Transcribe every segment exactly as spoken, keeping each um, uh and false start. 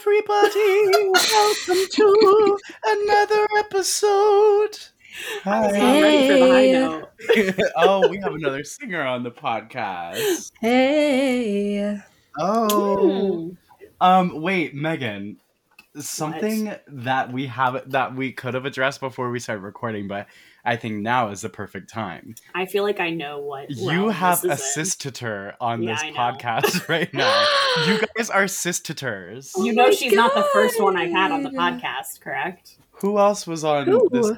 everybody. Welcome to another episode. Hi. I was not ready for the high note. Oh, we have another singer on the podcast. Hey. Oh. Mm. Um. Wait, Megan. Something what? that we have that we could have addressed before we started recording, but I think now is the perfect time. I feel like I know what you have a sister on yeah, this I podcast know. Right now. You guys are sisters. Oh, you know she's God. Not the first one I've had on the podcast, correct? Who else was on Who? This?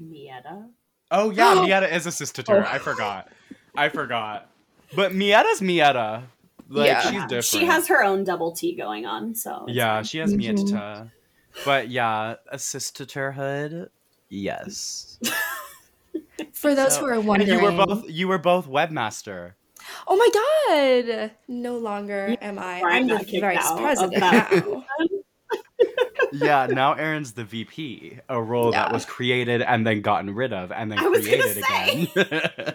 Mietta. Oh yeah, oh. Mietta is a sister. Oh. I forgot. I forgot. But Mietta's Mietta. Like, yeah. She's different. She has her own double T going on, so. Yeah, she has mm-hmm. Mietta. But yeah, a sisterhood. Yes. For those so, who are wondering, and you were both you were both webmaster. Oh my god! No longer am I. I'm the vice president now. Yeah, now Erin's the V P, a role yeah. that was created and then gotten rid of and then I created again.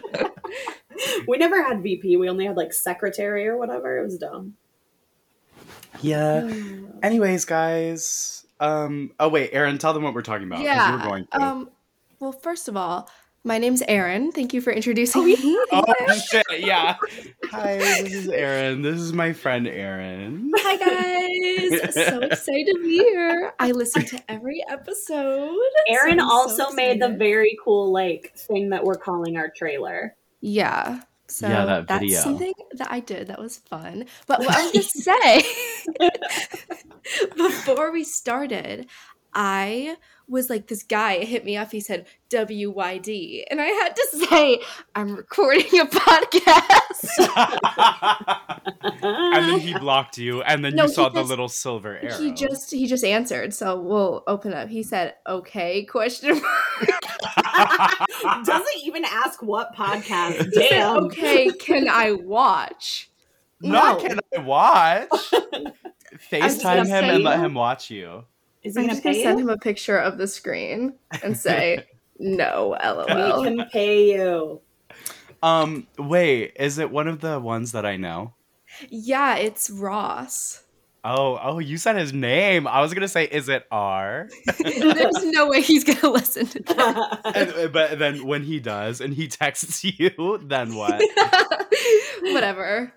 We never had V P. We only had like secretary or whatever. It was dumb. Yeah. Anyways, guys. Um, oh, wait, Erin, tell them what we're talking about. Yeah. You were going through. Um, well, first of all, my name's Erin. Thank you for introducing oh, me. Oh, shit, yeah. Hi, this is Erin. This is my friend Erin. Hi, guys. So excited to be here. I listen to every episode. Erin so also so made the very cool, like, thing that we're calling our trailer. Yeah. So yeah, that that's video. Something that I did that was fun. But what I was going to say, before we started, I was like, this guy hit me up. He said, W Y D. And I had to say, I'm recording a podcast. And then he blocked you. And then no, you saw just, the little silver arrow. He just, he just answered. So we'll open up. He said, okay, question mark. Doesn't even ask what podcast. Damn. Okay, can I watch? Not no. Can I watch? FaceTime him and let him watch you. Is I'm just going to send him a picture of the screen and say, no, lol. We can pay you. Um, wait, is it one of the ones that I know? Yeah, it's Ross. Oh, oh, you said his name. I was going to say, is it R? There's no way he's going to listen to that. And, but then when he does and he texts you, then what? Whatever.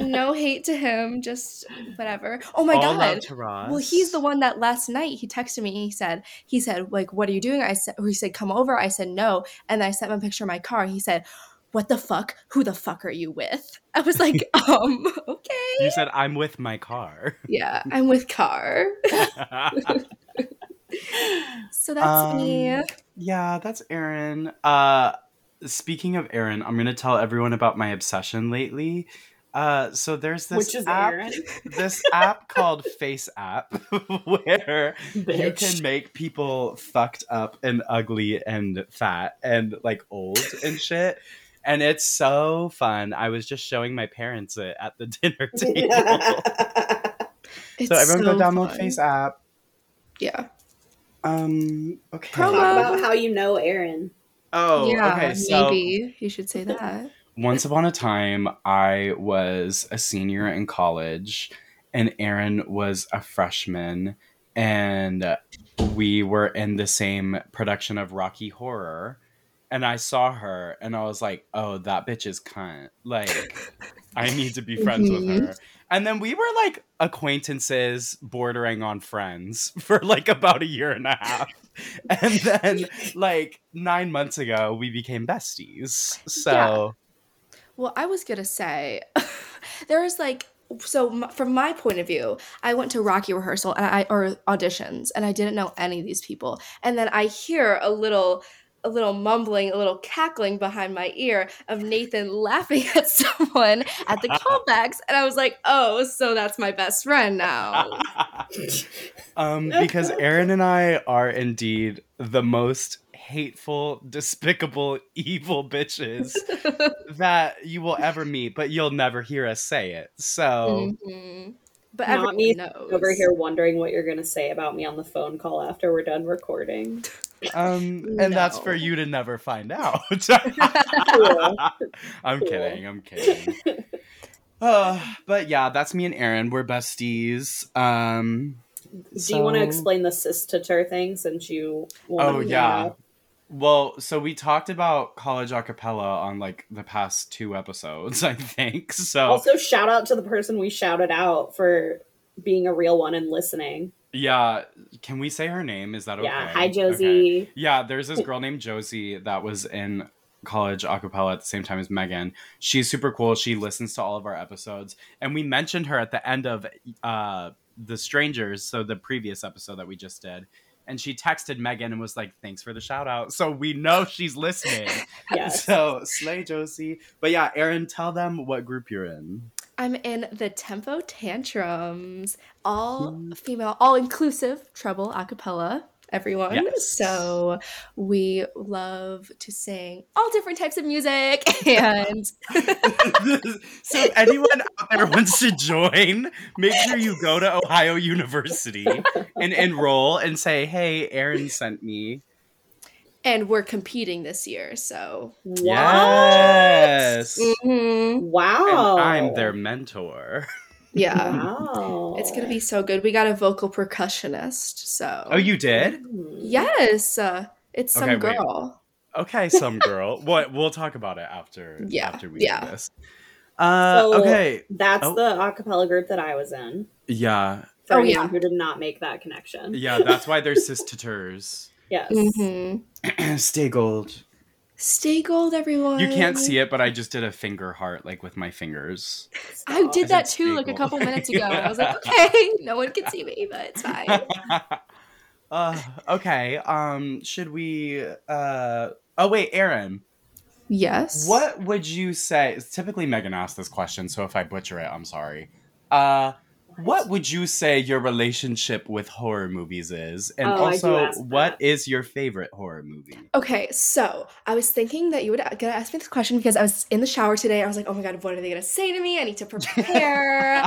No hate to him, just whatever. Oh my All god! Well, he's the one that last night he texted me. And he said, he said, like, what are you doing? I said, he said, come over. I said, no. And I sent him a picture of my car. He said, what the fuck? Who the fuck are you with? I was like, um, okay. You said, I'm with my car. Yeah, I'm with car. So that's um, me. Yeah, that's Erin. Uh, speaking of Erin, I'm gonna tell everyone about my obsession lately. Uh, so there's this Which is app, this app called Face App, where Bitch. You can make people fucked up and ugly and fat and like old and shit. And it's so fun. I was just showing my parents it at the dinner table. So everyone so go download fun. Face App. Yeah. Um. Okay. Talk about how you know Erin. Oh. Yeah. Okay, so maybe you should say that. Once upon a time, I was a senior in college, and Erin was a freshman, and we were in the same production of Rocky Horror, and I saw her, and I was like, oh, that bitch is cunt. Like, I need to be friends mm-hmm. with her. And then we were, like, acquaintances bordering on friends for, like, about a year and a half. And then, like, nine months ago, we became besties. So... Yeah. Well, I was going to say, there was like, so m- from my point of view, I went to Rocky rehearsal and I or auditions and I didn't know any of these people. And then I hear a little, a little mumbling, a little cackling behind my ear of Nathan laughing at someone at the callbacks. And I was like, oh, so that's my best friend now. um, because Erin and I are indeed the most hateful, despicable, evil bitches that you will ever meet, but you'll never hear us say it. So, mm-hmm. but everyone me knows. Over here wondering what you're gonna say about me on the phone call after we're done recording. Um, no. And that's for you to never find out. Cool. I'm cool. kidding. I'm kidding. Uh, but yeah, that's me and Erin. We're besties. Um, Do so... you want to explain the cis-tutor thing since you want to? Oh, yeah. Know? Well, so we talked about college a cappella on like the past two episodes, I think. So also shout out to the person we shouted out for being a real one and listening. Yeah. Can we say her name? Is that okay? Yeah. Hi, Josie. Okay. Yeah. There's this girl named Josie that was in college a cappella at the same time as Megan. She's super cool. She listens to all of our episodes. And we mentioned her at the end of uh, The Strangers. So the previous episode that we just did. And she texted Megan and was like, thanks for the shout out. So we know she's listening. Yes. So slay, Josie. But yeah, Erin, tell them what group you're in. I'm in the Tempo Tantrums, all female, all inclusive treble a cappella, everyone. Yes. So we love to sing all different types of music. And so if anyone out there wants to join, make sure you go to Ohio University and enroll and say, hey, Erin sent me. And we're competing this year, so. Yes. Mm-hmm. Wow. And I'm their mentor. Yeah. Wow. It's going to be so good. We got a vocal percussionist, so. Oh, you did? Yes. Uh, it's some okay, girl. Wait. Okay, some girl. What? We'll talk about it after, yeah. after we yeah. do this. Uh, so okay. That's oh. the a cappella group that I was in. Yeah. For oh, yeah. Who did not make that connection. Yeah, that's why they're sis-tutors. Yes. Mm-hmm. Stay gold. Stay gold, everyone. You can't see it, but I just did a finger heart, like with my fingers. Stop. I did I that too, like gold. a couple minutes ago. I was like, okay, no one can see me, but it's fine. uh, okay. Um, should we? Uh, oh wait, Erin. Yes. What would you say? Typically, Megan asks this question, so if I butcher it, I'm sorry. Uh. What would you say your relationship with horror movies is? And oh, also, what is your favorite horror movie? Okay, so I was thinking that you would gonna ask me this question because I was in the shower today. I was like, oh my God, what are they going to say to me? I need to prepare.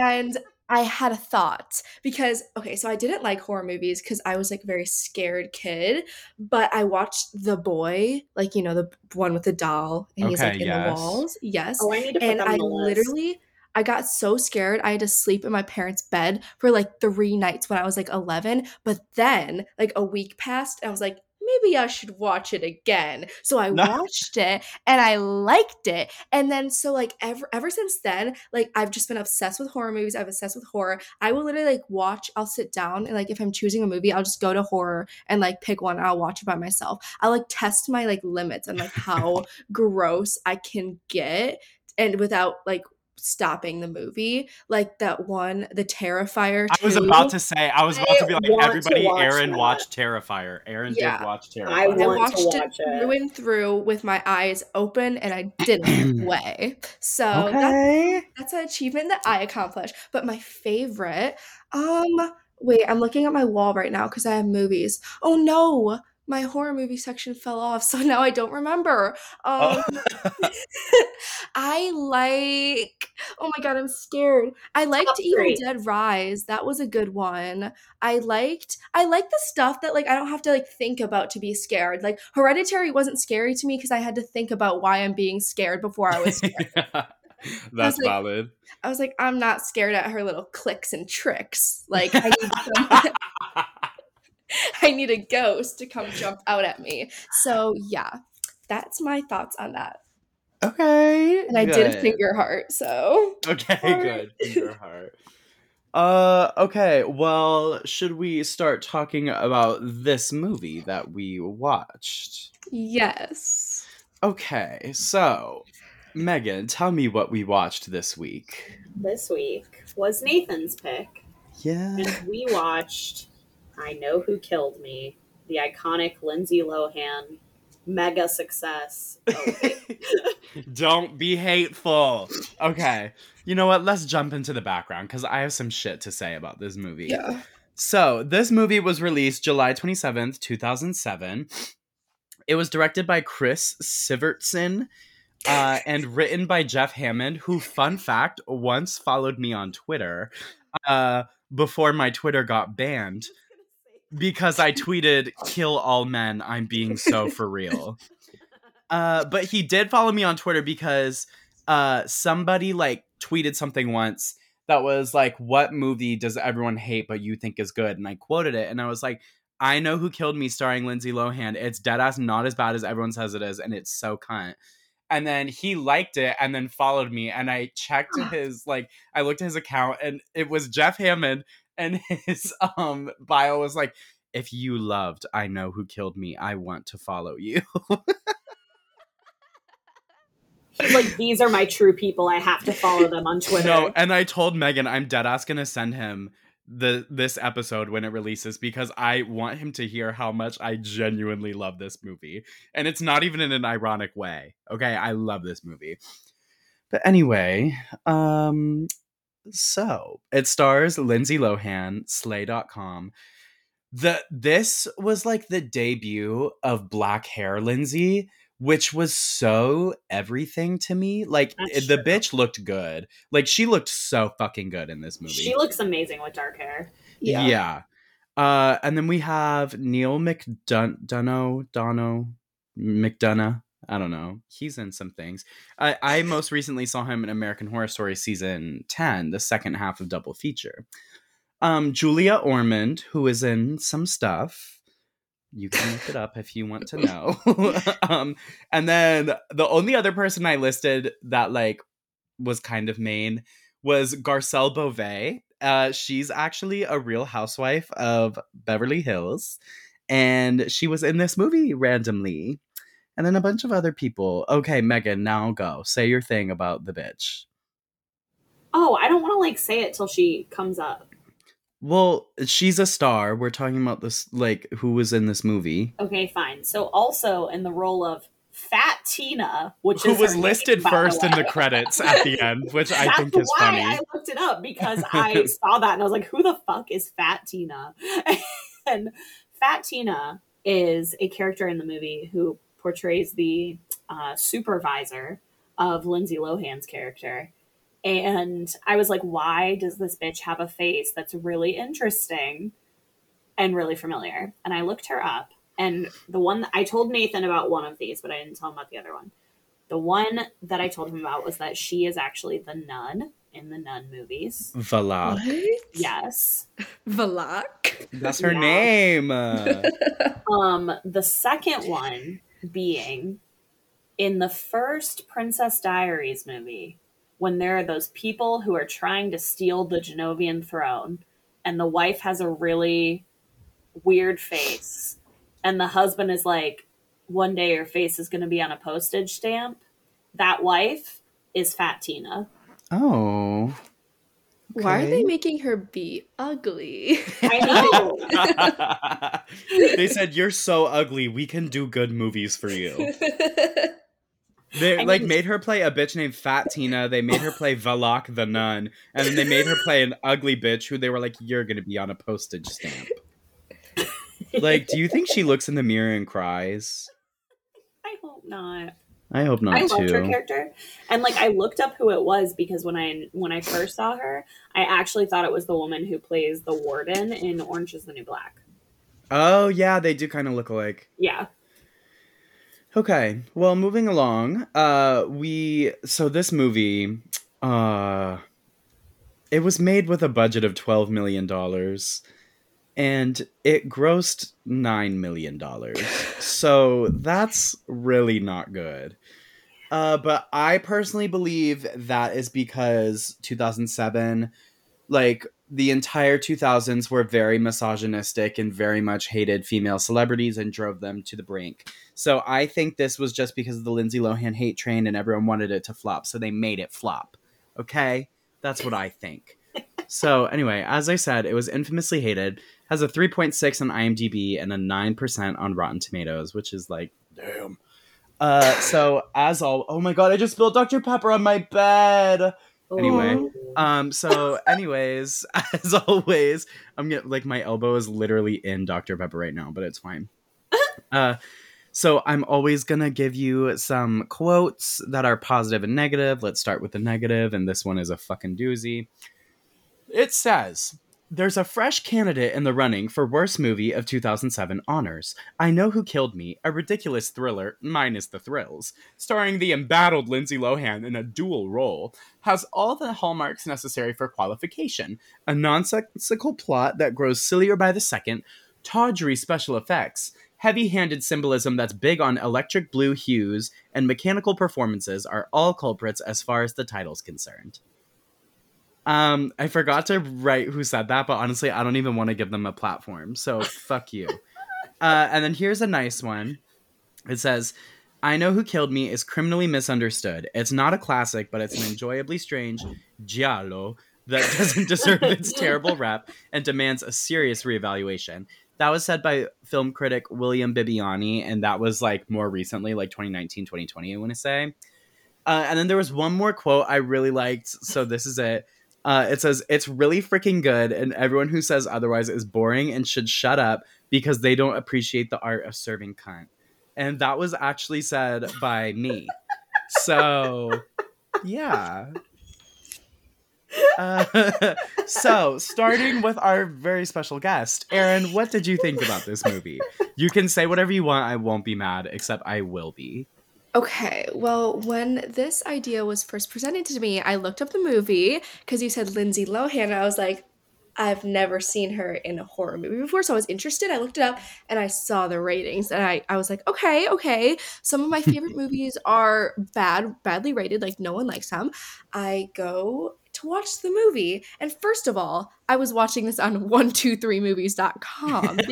And I had a thought because, okay, so I didn't like horror movies because I was like a very scared kid. But I watched The Boy, like, you know, the one with the doll. And okay, he's like in yes. the walls. Yes. Oh, I need to put and that on the I list. literally... I got so scared I had to sleep in my parents' bed for like three nights when I was like eleven. But then like a week passed and I was like, maybe I should watch it again. So I no. watched it and I liked it. And then so like ever ever since then, like I've just been obsessed with horror movies. I'm obsessed with horror. I will literally like watch. I'll sit down and like if I'm choosing a movie, I'll just go to horror and like pick one. And I'll watch it by myself. I'll like test my like limits and like how gross I can get and without like stopping the movie, like that one, The Terrifier two. I was about to say, I was about I to be like, everybody, Erin watched Terrifier. Erin yeah. did watch Terrifier. I, I watched to watch it, it through and through with my eyes open, and I didn't play. So okay. that's, that's an achievement that I accomplished. But my favorite, um, wait, I'm looking at my wall right now because I have movies. Oh no, my horror movie section fell off, so now I don't remember. Um, oh. I like... Oh my God, I'm scared. I liked oh, Evil Dead Rise. That was a good one. I liked... I like the stuff that like I don't have to like think about to be scared. Like Hereditary wasn't scary to me because I had to think about why I'm being scared before I was scared. yeah. That's I like, valid. I was like, I'm not scared at her little clicks and tricks. Like, I need something... I need a ghost to come jump out at me. So yeah, that's my thoughts on that. Okay. And I good. did a finger heart, so. Okay, heart. good. Finger heart. uh, okay, well, should we start talking about this movie that we watched? Yes. Okay, so, Megan, tell me what we watched this week. This week was Nathan's pick. Yeah. And we watched... I Know Who Killed Me, the iconic Lindsay Lohan, mega success. Oh, Don't be hateful. Okay. You know what? Let's jump into the background because I have some shit to say about this movie. Yeah. So this movie was released July twenty-seventh, two thousand seven. It was directed by Chris Sivertsen uh, and written by Jeff Hammond, who, fun fact, once followed me on Twitter uh, before my Twitter got banned. Because I tweeted, kill all men, I'm being so for real. Uh, but he did follow me on Twitter because uh, somebody like tweeted something once that was like, what movie does everyone hate but you think is good? And I quoted it and I was like, I Know Who Killed Me starring Lindsay Lohan. It's deadass not as bad as everyone says it is, and it's so cunt. And then he liked it and then followed me, and I checked his, like, I looked at his account and it was Jeff Hammond, and his um bio was like, if you loved I Know Who Killed Me, I want to follow you. He's like, these are my true people. I have to follow them on Twitter. No, and I told Megan, I'm deadass going to send him the this episode when it releases, because I want him to hear how much I genuinely love this movie. And it's not even in an ironic way. Okay, I love this movie. But anyway, um, so it stars Lindsay Lohan, slay dot com. The, this was like the debut of black hair Lindsay, which was so everything to me. Like, That's the true. Bitch looked good. Like, she looked so fucking good in this movie. She looks amazing with dark hair. Yeah. Yeah. Uh, and then we have Neil McDonough. Dono, McDonough. I don't know. He's in some things. I, I most recently saw him in American Horror Story Season ten, the second half of Double Feature. Um, Julia Ormond, who is in some stuff. You can look it up if you want to know. um, and then the only other person I listed that like was kind of main was Garcelle Beauvais. Uh, she's actually a real housewife of Beverly Hills, and she was in this movie randomly. And then a bunch of other people. Okay, Megan, now go. Say your thing about the bitch. Oh, I don't want to like say it till she comes up. Well, she's a star. We're talking about this, like, who was in this movie. Okay, fine. So also in the role of Fat Tina, which who is was listed name, first in the credits at the end, which I think is funny. That's why I looked it up, because I saw that and I was like, who the fuck is Fat Tina? And Fat Tina is a character in the movie who portrays the uh, supervisor of Lindsay Lohan's character. And I was like, why does this bitch have a face that's really interesting and really familiar? And I looked her up, and the one that I told Nathan about one of these, but I didn't tell him about the other one. The one that I told him about was that she is actually the nun in the Nun movies. Valak. What? Yes. Valak. That's her yeah. name. um, the second one being in the first Princess Diaries movie, when there are those people who are trying to steal the Genovian throne, and the wife has a really weird face, and the husband is like, one day your face is going to be on a postage stamp. That wife is Fat Tina. Oh. Okay. Why are they making her be ugly? I know. They said, you're so ugly, we can do good movies for you. They, I mean, like, made her play a bitch named Fat Tina. They made her play Valak the nun. And then they made her play an ugly bitch who they were like, you're going to be on a postage stamp. Like, do you think she looks in the mirror and cries? I hope not. I hope not, I too. I loved her character. And, like, I looked up who it was, because when I when I first saw her, I actually thought it was the woman who plays the warden in Orange is the New Black. Oh, yeah. They do kind of look alike. Yeah. Okay, well, moving along, uh, we, so this movie, uh, it was made with a budget of twelve million dollars, and it grossed nine million dollars, so that's really not good. Uh, but I personally believe that is because two thousand seven, like, the entire two thousands were very misogynistic and very much hated female celebrities and drove them to the brink. So I think this was just because of the Lindsay Lohan hate train and everyone wanted it to flop. So they made it flop. Okay? That's what I think. So anyway, as I said, it was infamously hated. Has a three point six on IMDb and a nine percent on Rotten Tomatoes, which is like, damn. Uh, so as all, oh my God, I just spilled Doctor Pepper on my bed. Anyway, um, so anyways, as always, I'm gonna, like, my elbow is literally in Doctor Pepper right now, but it's fine. Uh, so I'm always gonna give you some quotes that are positive and negative. Let's start with the negative, and this one is a fucking doozy. It says, There's a fresh candidate in the running for Worst Movie of two thousand seven honors. I Know Who Killed Me, a ridiculous thriller, minus the thrills, starring the embattled Lindsay Lohan in a dual role, has all the hallmarks necessary for qualification. A nonsensical plot that grows sillier by the second, tawdry special effects, heavy-handed symbolism that's big on electric blue hues, and mechanical performances are all culprits as far as the title's concerned. Um, I forgot to write who said that, but honestly, I don't even want to give them a platform. So fuck you. Uh, and then here's a nice one. It says, I Know Who Killed Me is criminally misunderstood. It's not a classic, but it's an enjoyably strange giallo that doesn't deserve its terrible rep and demands a serious reevaluation. That was said by film critic William Bibbiani. And that was like more recently, like twenty nineteen, twenty twenty, I want to say. Uh, and then there was one more quote I really liked. So this is it. Uh, it says, it's really freaking good, and everyone who says otherwise is boring and should shut up because they don't appreciate the art of serving cunt. And that was actually said by me. So, yeah. Uh, so, starting with our very special guest, Erin, what did you think about this movie? You can say whatever you want. I won't be mad, except I will be. Okay, well, when this idea was first presented to me, I looked up the movie because you said Lindsay Lohan, and I was like, I've never seen her in a horror movie before, so I was interested. I looked it up, and I saw the ratings, and I, I was like, okay, okay. Some of my favorite movies are bad, badly rated, like no one likes them. I go to watch the movie, and first of all, I was watching this on one two three movies dot com because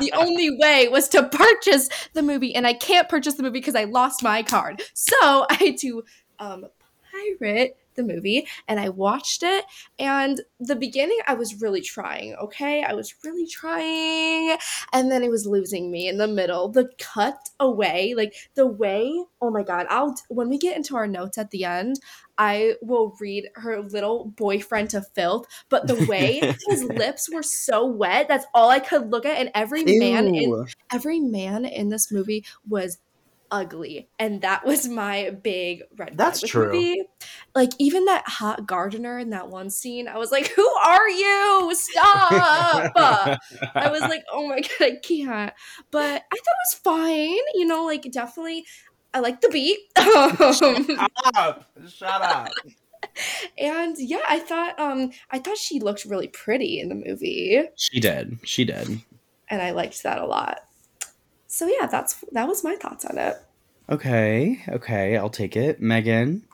the only way was to purchase the movie, and I can't purchase the movie because I lost my card. So I had to um, pirate the movie, and I watched it, and the beginning I was really trying, okay? I was really trying, and then it was losing me in the middle. The cut away, like the way, oh my God, I'll when we get into our notes at the end, I will read her little boyfriend to filth, but the way his lips were so wet, that's all I could look at, and every Ew. man in every man in this movie was ugly, and that was my big red that's flag. True movie. Like even that hot gardener in that one scene, I was like, who are you? Stop. I was like, oh my God, I can't. But I thought it was fine, you know, like definitely I like the beat. shut up shut up And yeah, I thought um I thought she looked really pretty in the movie. She did she did, and I liked that a lot. So yeah, that's that was my thoughts on it. Okay, okay, I'll take it. Megan?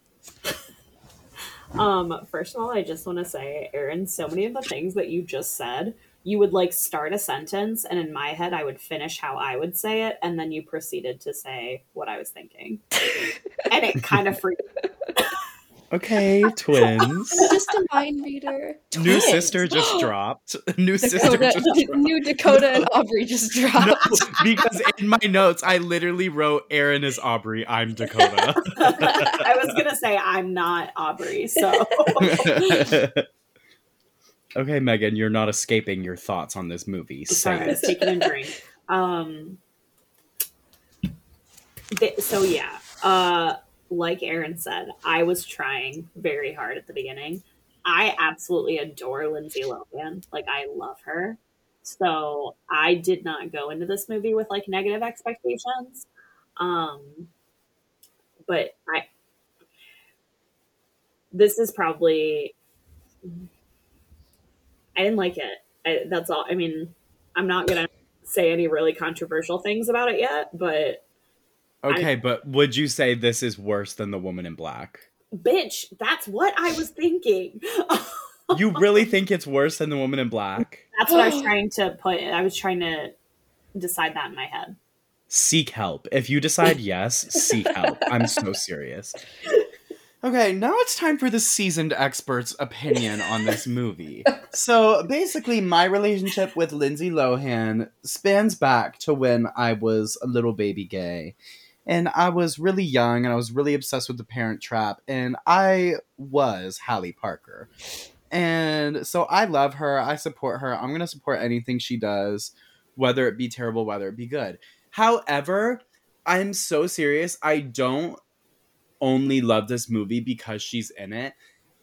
um, first of all, I just want to say, Erin, so many of the things that you just said, you would like start a sentence, and in my head, I would finish how I would say it, and then you proceeded to say what I was thinking. And it kind of freaked me. Okay, twins. I'm just a mind reader. Twins. New sister just dropped. New Dakota, sister just dropped. New Dakota no. and Aubrey just dropped. No, because in my notes, I literally wrote Erin is Aubrey, I'm Dakota. I was going to say I'm not Aubrey, so. Okay, Megan, you're not escaping your thoughts on this movie. Sorry, I was taking a drink. Um, th- so, yeah. Uh, Like Erin said, I was trying very hard at the beginning. I absolutely adore Lindsay Lohan. Like, I love her. So I did not go into this movie with, like, negative expectations. Um, but I... This is probably... I didn't like it. I, that's all. I mean, I'm not going to say any really controversial things about it yet, but... Okay, but would you say this is worse than The Woman in Black? Bitch, that's what I was thinking. You really think it's worse than The Woman in Black? That's what I was trying to put. I was trying to decide that in my head. Seek help. If you decide yes, seek help. I'm so serious. Okay, now it's time for the seasoned expert's opinion on this movie. So basically, my relationship with Lindsay Lohan spans back to when I was a little baby gay. And I was really young, and I was really obsessed with The Parent Trap, and I was Hallie Parker. And so I love her. I support her. I'm going to support anything she does, whether it be terrible, whether it be good. However, I'm so serious. I don't only love this movie because she's in it.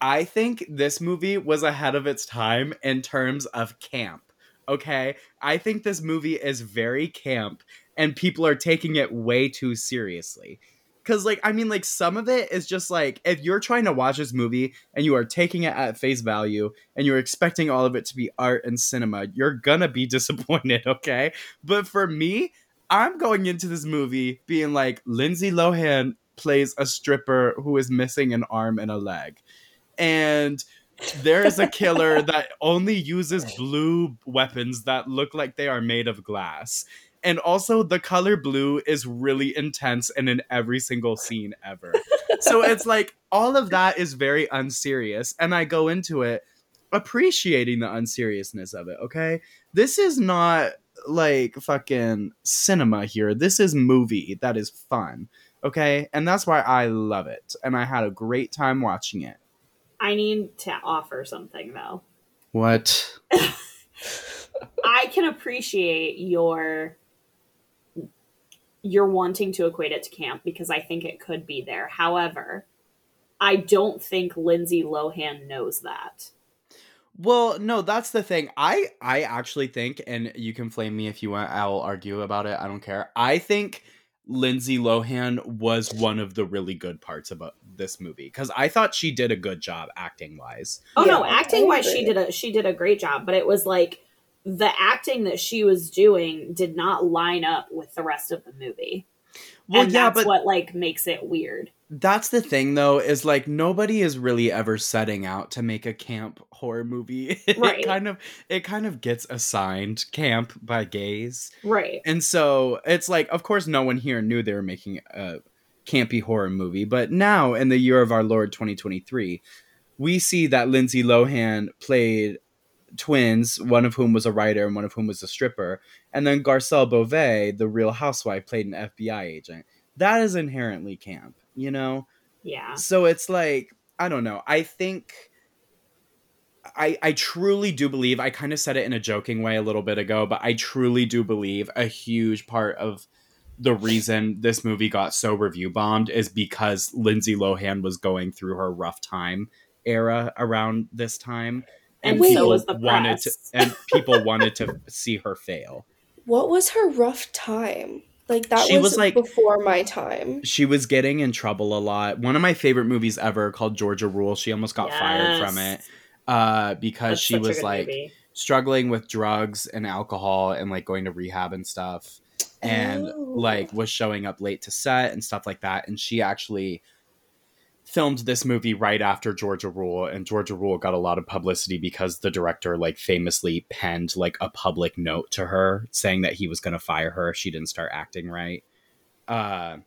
I think this movie was ahead of its time in terms of camp. Okay, I think this movie is very camp and people are taking it way too seriously. Because, like, I mean, like, some of it is just, like, if you're trying to watch this movie and you are taking it at face value and you're expecting all of it to be art and cinema, you're gonna be disappointed, okay? But for me, I'm going into this movie being like, Lindsay Lohan plays a stripper who is missing an arm and a leg. And there is a killer that only uses blue weapons that look like they are made of glass. And also, the color blue is really intense and in every single scene ever. So it's like, all of that is very unserious. And I go into it appreciating the unseriousness of it, okay? This is not, like, fucking cinema here. This is movie that is fun, okay? And that's why I love it. And I had a great time watching it. I need to offer something, though. What? I can appreciate your... you're wanting to equate it to camp because I think it could be there. However, I don't think Lindsay Lohan knows that. Well, no, that's the thing. I, I actually think, and you can flame me if you want, I'll argue about it. I don't care. I think Lindsay Lohan was one of the really good parts about this movie because I thought she did a good job acting wise. Oh yeah, no, acting wise, she did a, she did a great job, but it was like, the acting that she was doing did not line up with the rest of the movie. Well, and yeah, that's but what like makes it weird. That's the thing though, is like nobody is really ever setting out to make a camp horror movie. Right. It kind of it kind of gets assigned camp by gays. Right. And so it's like, of course no one here knew they were making a campy horror movie, but now in the year of our Lord twenty twenty-three, we see that Lindsay Lohan played twins, one of whom was a writer and one of whom was a stripper, and then Garcelle Beauvais, the real housewife, played an F B I agent. That is inherently camp, you know? Yeah. So it's like, I don't know. I think I I truly do believe, I kind of said it in a joking way a little bit ago, but I truly do believe a huge part of the reason this movie got so review bombed is because Lindsay Lohan was going through her rough time era around this time. And, and people wait, wanted to, and people wanted to see her fail. What was her rough time? Like that she was, was like, before my time. She was getting in trouble a lot. One of my favorite movies ever called Georgia Rule. She almost got yes. fired from it uh, because That's she was like movie. struggling with drugs and alcohol and like going to rehab and stuff, and oh. like was showing up late to set and stuff like that. And she actually filmed this movie right after Georgia Rule, and Georgia Rule got a lot of publicity because the director like famously penned like a public note to her saying that he was going to fire her if she didn't start acting right. Uh,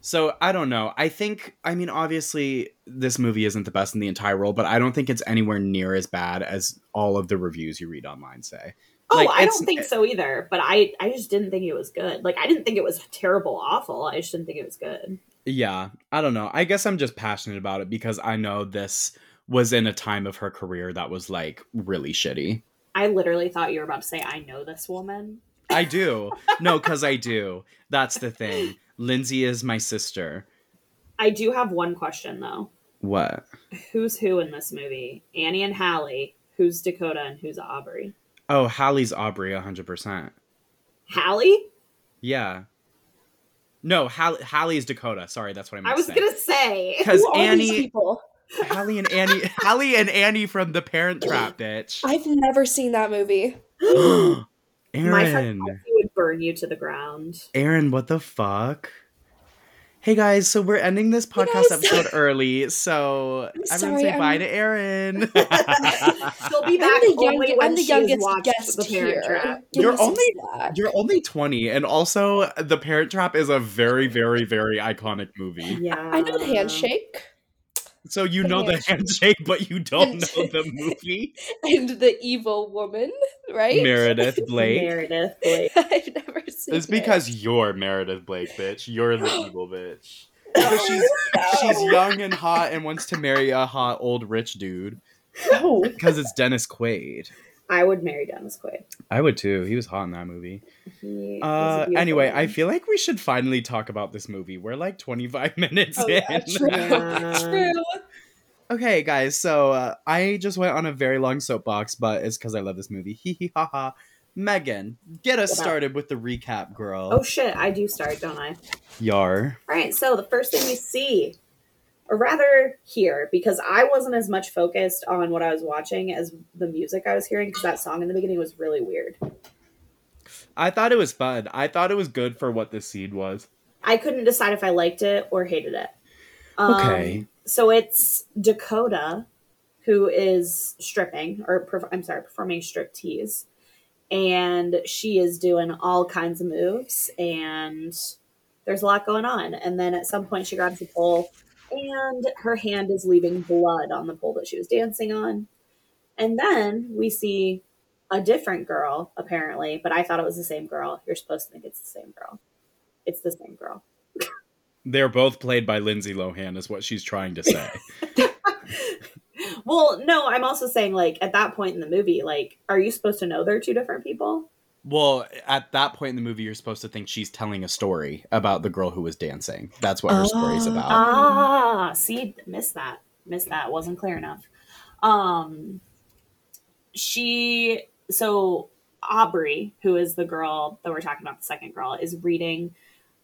so I don't know. I think, I mean, obviously this movie isn't the best in the entire world, but I don't think it's anywhere near as bad as all of the reviews you read online say. Oh, like, I don't think so either, but I, I just didn't think it was good. Like, I didn't think it was terrible, awful. I just didn't think it was good. Yeah, I don't know. I guess I'm just passionate about it because I know this was in a time of her career that was, like, really shitty. I literally thought you were about to say, I know this woman. I do. No, because I do. That's the thing. Lindsay is my sister. I do have one question, though. What? Who's who in this movie? Annie and Hallie. Who's Dakota and who's Aubrey? Oh, Hallie's Aubrey, one hundred percent. Hallie? Yeah. No, Hall- Hallie is Dakota. Sorry, that's what I meant. I was going to say. Because Annie, Hallie and Annie, Hallie and Annie from The Parent Trap, bitch. I've never seen that movie. Erin. My friend would burn you to the ground. Erin, what the fuck? Hey guys, so we're ending this podcast hey episode early, so I'm everyone sorry, say I'm... bye to Erin. She'll be back I'm only young, when I'm the youngest guest The Parent here. Trap. You're only, you're only twenty, and also The Parent Trap is a very, very, very iconic movie. Yeah, I know the handshake. So you the know handshake. the handshake, but you don't and, know the movie? And the evil woman, right? Meredith Blake. Meredith Blake. I've never seen It's it. because you're Meredith Blake, bitch. You're the evil bitch. So she's, no. she's young and hot and wants to marry a hot old rich dude. No. Because it's Dennis Quaid. I would marry Dennis Quaid. I would too. He was hot in that movie. He uh, anyway, man. I feel like we should finally talk about this movie. We're like twenty-five minutes oh, in. Yeah, true. true. Okay, guys, so uh, I just went on a very long soapbox, but it's because I love this movie. Hee hee ha ha. Megan, get us started with the recap, girl. Oh, shit. I do start, don't I? Yar. All right, so the first thing we see, or rather hear, because I wasn't as much focused on what I was watching as the music I was hearing, because that song in the beginning was really weird. I thought it was fun. I thought it was good for what this scene was. I couldn't decide if I liked it or hated it. Um, okay. So it's Dakota, who is stripping, or perf- I'm sorry, performing striptease. And she is doing all kinds of moves, and there's a lot going on. And then at some point she grabs the pole, and her hand is leaving blood on the pole that she was dancing on. And then we see a different girl, apparently, but I thought it was the same girl. You're supposed to think it's the same girl. It's the same girl. They're both played by Lindsay Lohan, is what she's trying to say. Well, no, I'm also saying, like, at that point in the movie, like, are you supposed to know they're two different people? Well, at that point in the movie, you're supposed to think she's telling a story about the girl who was dancing. That's what her uh, story's about. Ah, see, missed that. Missed that. Wasn't clear enough. Um, she, so Aubrey, who is the girl that we're talking about, the second girl, is reading,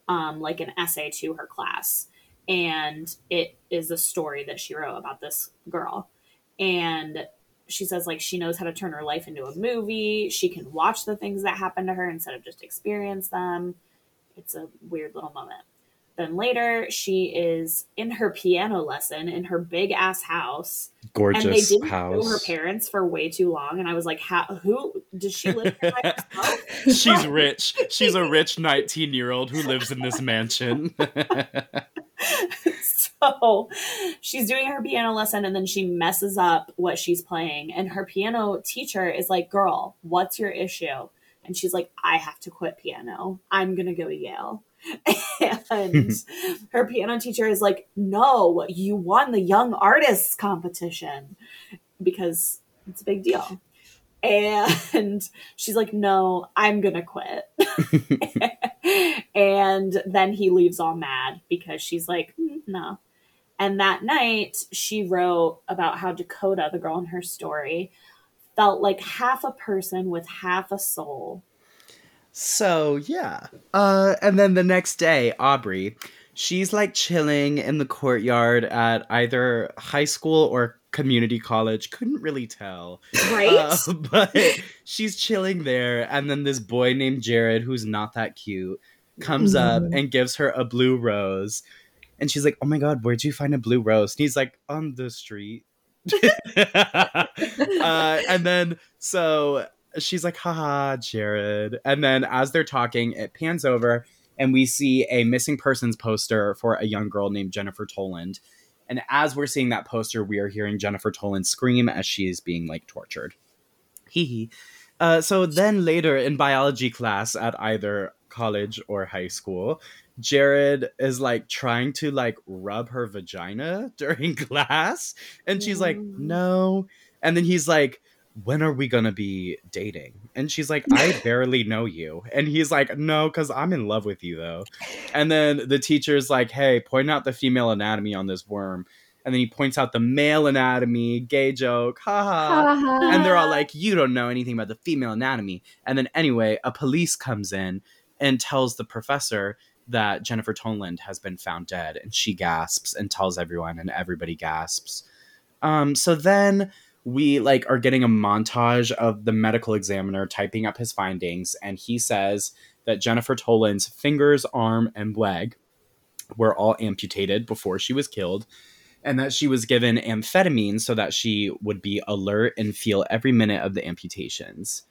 um, like, an essay to her class. And it is a story that she wrote about this girl. And she says, like, she knows how to turn her life into a movie. She can watch the things that happen to her instead of just experience them. It's a weird little moment. Then later, she is in her piano lesson in her big-ass house. Gorgeous house. And they didn't know her parents for way too long. And I was like, how, who? Does she live here by herself? She's rich. She's a rich nineteen-year-old who lives in this mansion. So she's doing her piano lesson, and then she messes up what she's playing, and her piano teacher is like, girl, what's your issue? And she's like, I have to quit piano. I'm gonna go to Yale. And her piano teacher is like, no, you won the young artists competition, because it's a big deal. And she's like, no, I'm gonna quit. And then he leaves all mad because she's like, mm, no. And that night she wrote about how Dakota, the girl in her story, felt like half a person with half a soul. So yeah. Uh, and then the next day, Aubrey, she's like chilling in the courtyard at either high school or community college, couldn't really tell, right? Uh, but she's chilling there, and then this boy named Jared, who's not that cute, comes mm. up and gives her a blue rose, and she's like, oh my god, where'd you find a blue rose? And he's like, on the street. uh, and then so she's like, haha, Jared. And then as they're talking, it pans over and we see a missing persons poster for a young girl named Jennifer Toland. And as we're seeing that poster, we are hearing Jennifer Toland scream as she is being, like, tortured. Hee hee. Uh, so then later in biology class at either college or high school, Jared is, like, trying to, like, rub her vagina during class. And she's like, no. And then he's like, when are we gonna be dating? And she's like, I barely know you. And he's like, no, because I'm in love with you, though. And then the teacher's like, hey, point out the female anatomy on this worm. And then he points out the male anatomy, gay joke, haha. Ha. And they're all like, you don't know anything about the female anatomy. And then anyway, a police comes in and tells the professor that Jennifer Toland has been found dead. And she gasps and tells everyone, and everybody gasps. Um, so then... we, like, are getting a montage of the medical examiner typing up his findings, and he says that Jennifer Toland's fingers, arm, and leg were all amputated before she was killed, and that she was given amphetamine so that she would be alert and feel every minute of the amputations.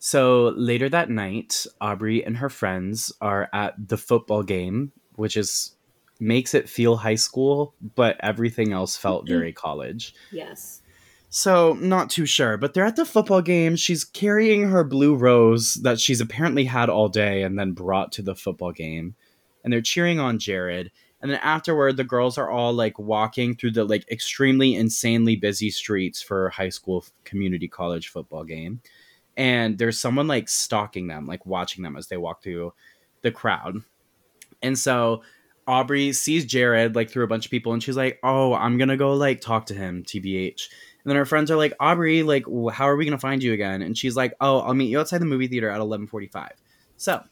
So later that night, Aubrey and her friends are at the football game, which is makes it feel high school, but everything else felt very college. Yes. So, not too sure, but they're at the football game. She's carrying her blue rose that she's apparently had all day and then brought to the football game. And they're cheering on Jared. And then afterward, the girls are all, like, walking through the, like, extremely insanely busy streets for high school community college football game. And there's someone, like, stalking them, like, watching them as they walk through the crowd. And so Aubrey sees Jared like through a bunch of people, and she's like, oh, I'm gonna go like talk to him, T B H. And then her friends are like, Aubrey, like, how are we gonna find you again? And she's like, oh, I'll meet you outside the movie theater at eleven forty-five. So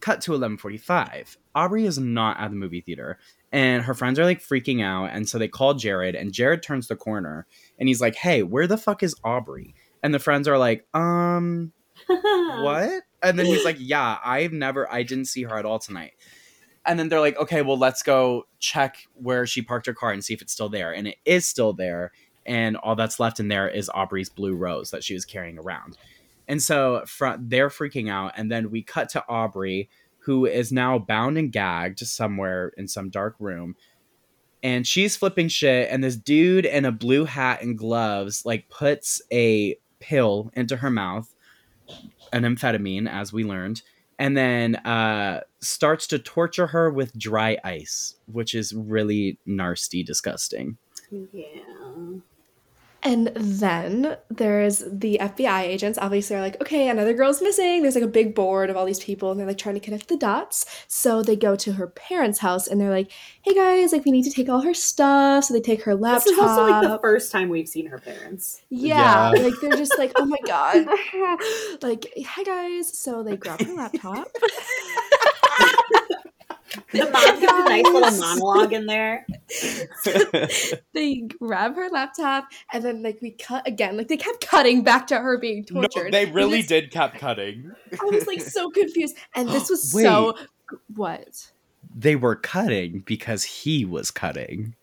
cut to eleven forty-five. Aubrey is not at the movie theater, and her friends are like freaking out. And so they call Jared, and Jared turns the corner and he's like, hey, where the fuck is Aubrey? And the friends are like, um, what? And then he's like, yeah, I've never, I didn't see her at all tonight. And then they're like, okay, well, let's go check where she parked her car and see if it's still there. And it is still there. And all that's left in there is Aubrey's blue rose that she was carrying around. And so fr- they're freaking out. And then we cut to Aubrey, who is now bound and gagged somewhere in some dark room. And she's flipping shit. And this dude in a blue hat and gloves, like, puts a pill into her mouth, an amphetamine, as we learned. And then uh, starts to torture her with dry ice, which is really nasty, disgusting. Yeah. And then there's the F B I agents. Obviously, are like, okay, another girl's missing. There's like a big board of all these people, and they're like trying to connect the dots. So they go to her parents' house, and they're like, "Hey guys, like we need to take all her stuff." So they take her laptop. This is also like the first time we've seen her parents. Yeah, yeah. Like they're just like, "Oh my god!" Like, "Hi guys." So they grab her laptop. The mom gets a nice little monologue in there. They grab her laptop, and then like we cut again. Like they kept cutting back to her being tortured. No, they really just, did keep cutting. I was like so confused. And this was Wait, so what? They were cutting because he was cutting.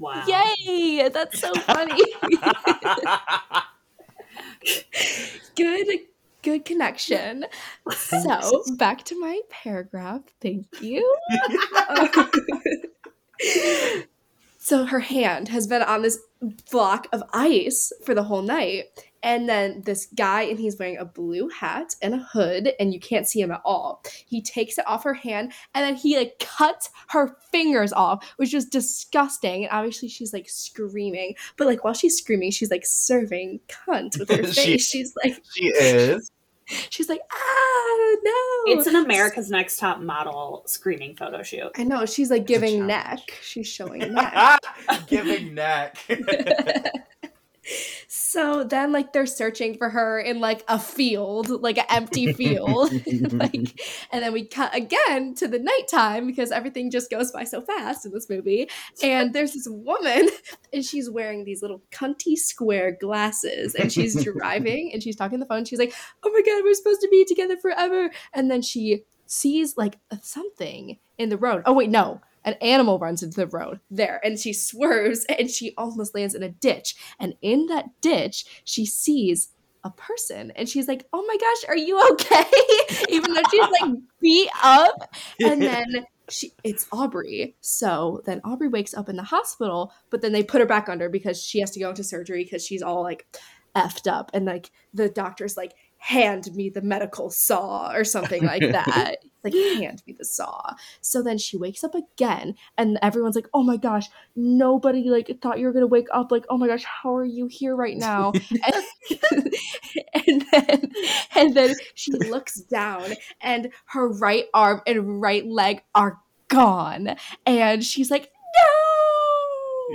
Wow. Yay! That's so funny. Good. Good connection. So back to my paragraph. Thank you. So her hand has been on this block of ice for the whole night. And then this guy, and he's wearing a blue hat and a hood, and you can't see him at all. He takes it off her hand, and then he, like, cuts her fingers off, which was disgusting. And obviously she's, like, screaming. But, like, while she's screaming, she's, like, serving cunt with her face. she, she's, like... She is. She's like, ah, no. It's an America's Next Top Model screaming photo shoot. I know. She's, like, giving neck. She's showing neck. Giving neck. So then, like, they're searching for her in, like, a field, like an empty field. Like, and then we cut again to the nighttime because everything just goes by so fast in this movie. And there's this woman, and she's wearing these little cunty square glasses, and she's driving, and she's talking on the phone. She's like, oh, my God, we're supposed to be together forever. And then she sees, like, something in the road. Oh, wait, no. An animal runs into the road there, and she swerves, and she almost lands in a ditch. And in that ditch, she sees a person, and she's like, oh my gosh, are you okay? Even though she's like beat up. And then she, it's Aubrey. So then Aubrey wakes up in the hospital, but then they put her back under because she has to go into surgery because she's all like effed up. And like the doctor's like, hand me the medical saw or something like that. Like, hand me the saw. So then she wakes up again, and everyone's like, oh my gosh, nobody like thought you were gonna wake up. Like, oh my gosh, how are you here right now? and, and then and then she looks down, and her right arm and right leg are gone, and she's like,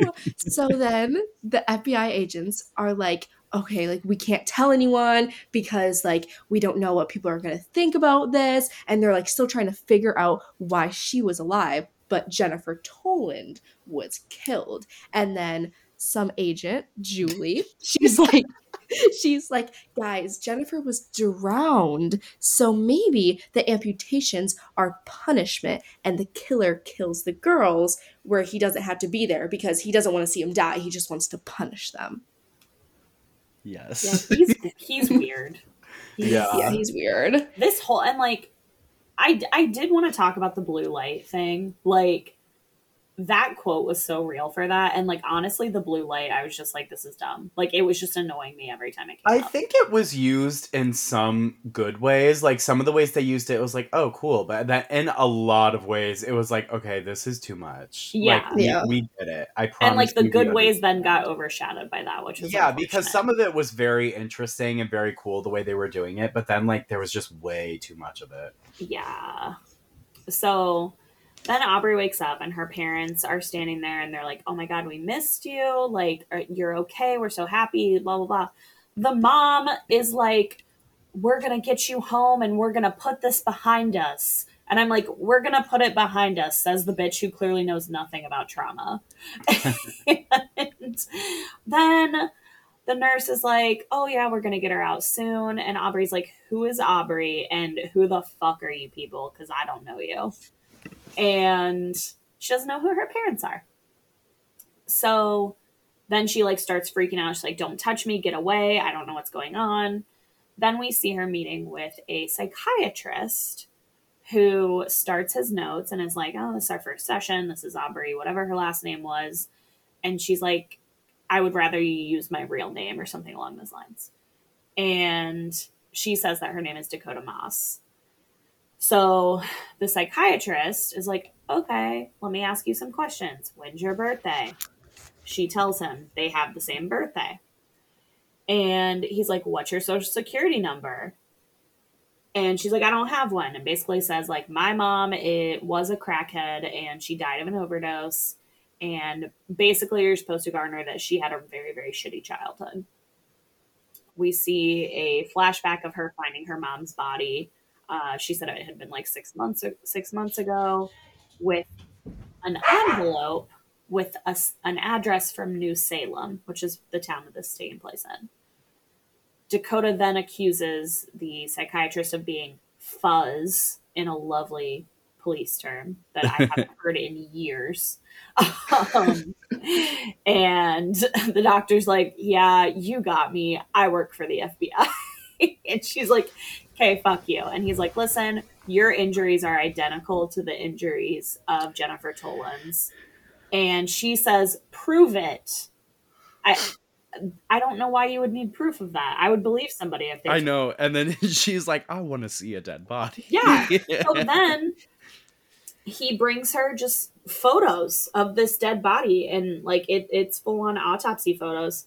no. So then the F B I agents are like, okay, like, we can't tell anyone because, like, we don't know what people are going to think about this. And they're, like, still trying to figure out why she was alive, but Jennifer Toland was killed. And then some agent, Julie, she's like, she's like, guys, Jennifer was drowned. So maybe the amputations are punishment, and the killer kills the girls where he doesn't have to be there because he doesn't want to see them die. He just wants to punish them. Yes. Yeah, he's he's weird. He's, yeah. yeah, he's weird. This whole and like, I I did want to talk about the blue light thing. Like, that quote was so real for that. And like, honestly, the blue light, I was just like, this is dumb. Like, it was just annoying me every time it came. I up. think it was used in some good ways. Like, some of the ways they used it, it was like, oh, cool. But that in a lot of ways, it was like, okay, this is too much. Yeah, like, yeah. We, we did it. I promise. And like the good ways then got overshadowed by that, which was yeah, because some of it was very interesting and very cool the way they were doing it, but then like there was just way too much of it. Yeah. So. Then Aubrey wakes up and her parents are standing there and they're like, oh my God, we missed you. Like, you're okay. We're so happy, blah, blah, blah. The mom is like, we're going to get you home and we're going to put this behind us. And I'm like, we're going to put it behind us, says the bitch who clearly knows nothing about trauma. And then the nurse is like, oh yeah, we're going to get her out soon. And Aubrey's like, who is Aubrey and who the fuck are you people? Because I don't know you. And she doesn't know who her parents are. So then she like starts freaking out. She's like, don't touch me, get away. I don't know what's going on. Then we see her meeting with a psychiatrist who starts his notes and is like, oh, this is our first session. This is Aubrey, whatever her last name was. And she's like, I would rather you use my real name or something along those lines. And she says that her name is Dakota Moss. So the psychiatrist is like, okay, let me ask you some questions. When's your birthday? She tells him they have the same birthday. And he's like, what's your social security number? And she's like, I don't have one. And basically says, like, my mom, it was a crackhead and she died of an overdose. And basically you're supposed to garner that she had a very, very shitty childhood. We see a flashback of her finding her mom's body. Uh, she said it had been like six months, six months ago with an envelope with a, an address from New Salem, which is the town that this is taking place in. Dakota then accuses the psychiatrist of being fuzz in a lovely police term that I haven't heard in years. Um, and the doctor's like, yeah, you got me. I work for the F B I. And she's like, okay, fuck you. And he's like, listen, your injuries are identical to the injuries of Jennifer Tolan's. And she says, prove it. I... I don't know why you would need proof of that. I would believe somebody if they. I know. And then she's like, I want to see a dead body. Yeah. So then he brings her just photos of this dead body. And like it, it's full on autopsy photos.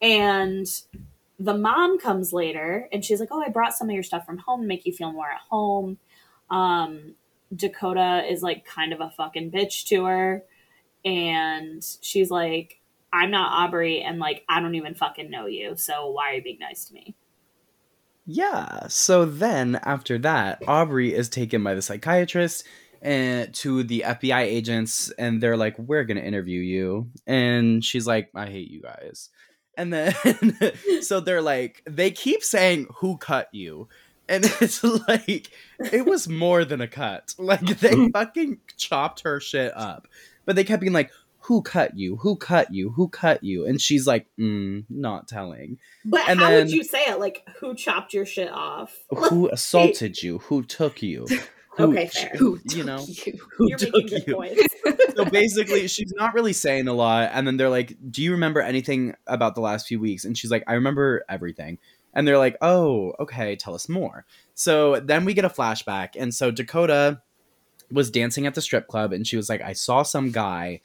And the mom comes later and she's like, oh, I brought some of your stuff from home to make you feel more at home. Um, Dakota is like kind of a fucking bitch to her. And she's like, I'm not Aubrey, and, like, I don't even fucking know you, so why are you being nice to me? Yeah, so then, after that, Aubrey is taken by the psychiatrist and to the F B I agents, and they're like, we're gonna interview you. And she's like, I hate you guys. And then, so they're like, they keep saying, who cut you? And it's like, it was more than a cut. Like, they fucking chopped her shit up. But they kept being like, who cut you? Who cut you? Who cut you? And she's like, mm, not telling. But and how then, would you say it? Like, who chopped your shit off? Who assaulted you? Who took you? Who, okay, fair. Who, you know, you? Who You're took making you? Good points. So basically, she's not really saying a lot. And then they're like, do you remember anything about the last few weeks? And she's like, I remember everything. And they're like, oh, okay, tell us more. So then we get a flashback. And so Dakota was dancing at the strip club. And she was like, I saw some guy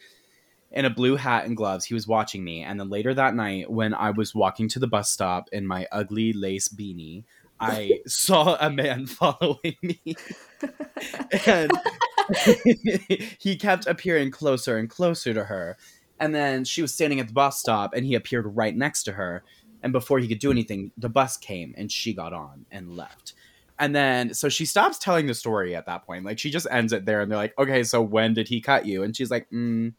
in a blue hat and gloves. He was watching me. And then later that night, when I was walking to the bus stop in my ugly lace beanie, I saw a man following me. And he kept appearing closer and closer to her. And then she was standing at the bus stop and he appeared right next to her. And before he could do anything, the bus came and she got on and left. And then, so she stops telling the story at that point. Like, she just ends it there. And they're like, okay, so when did he cut you? And she's like, mm,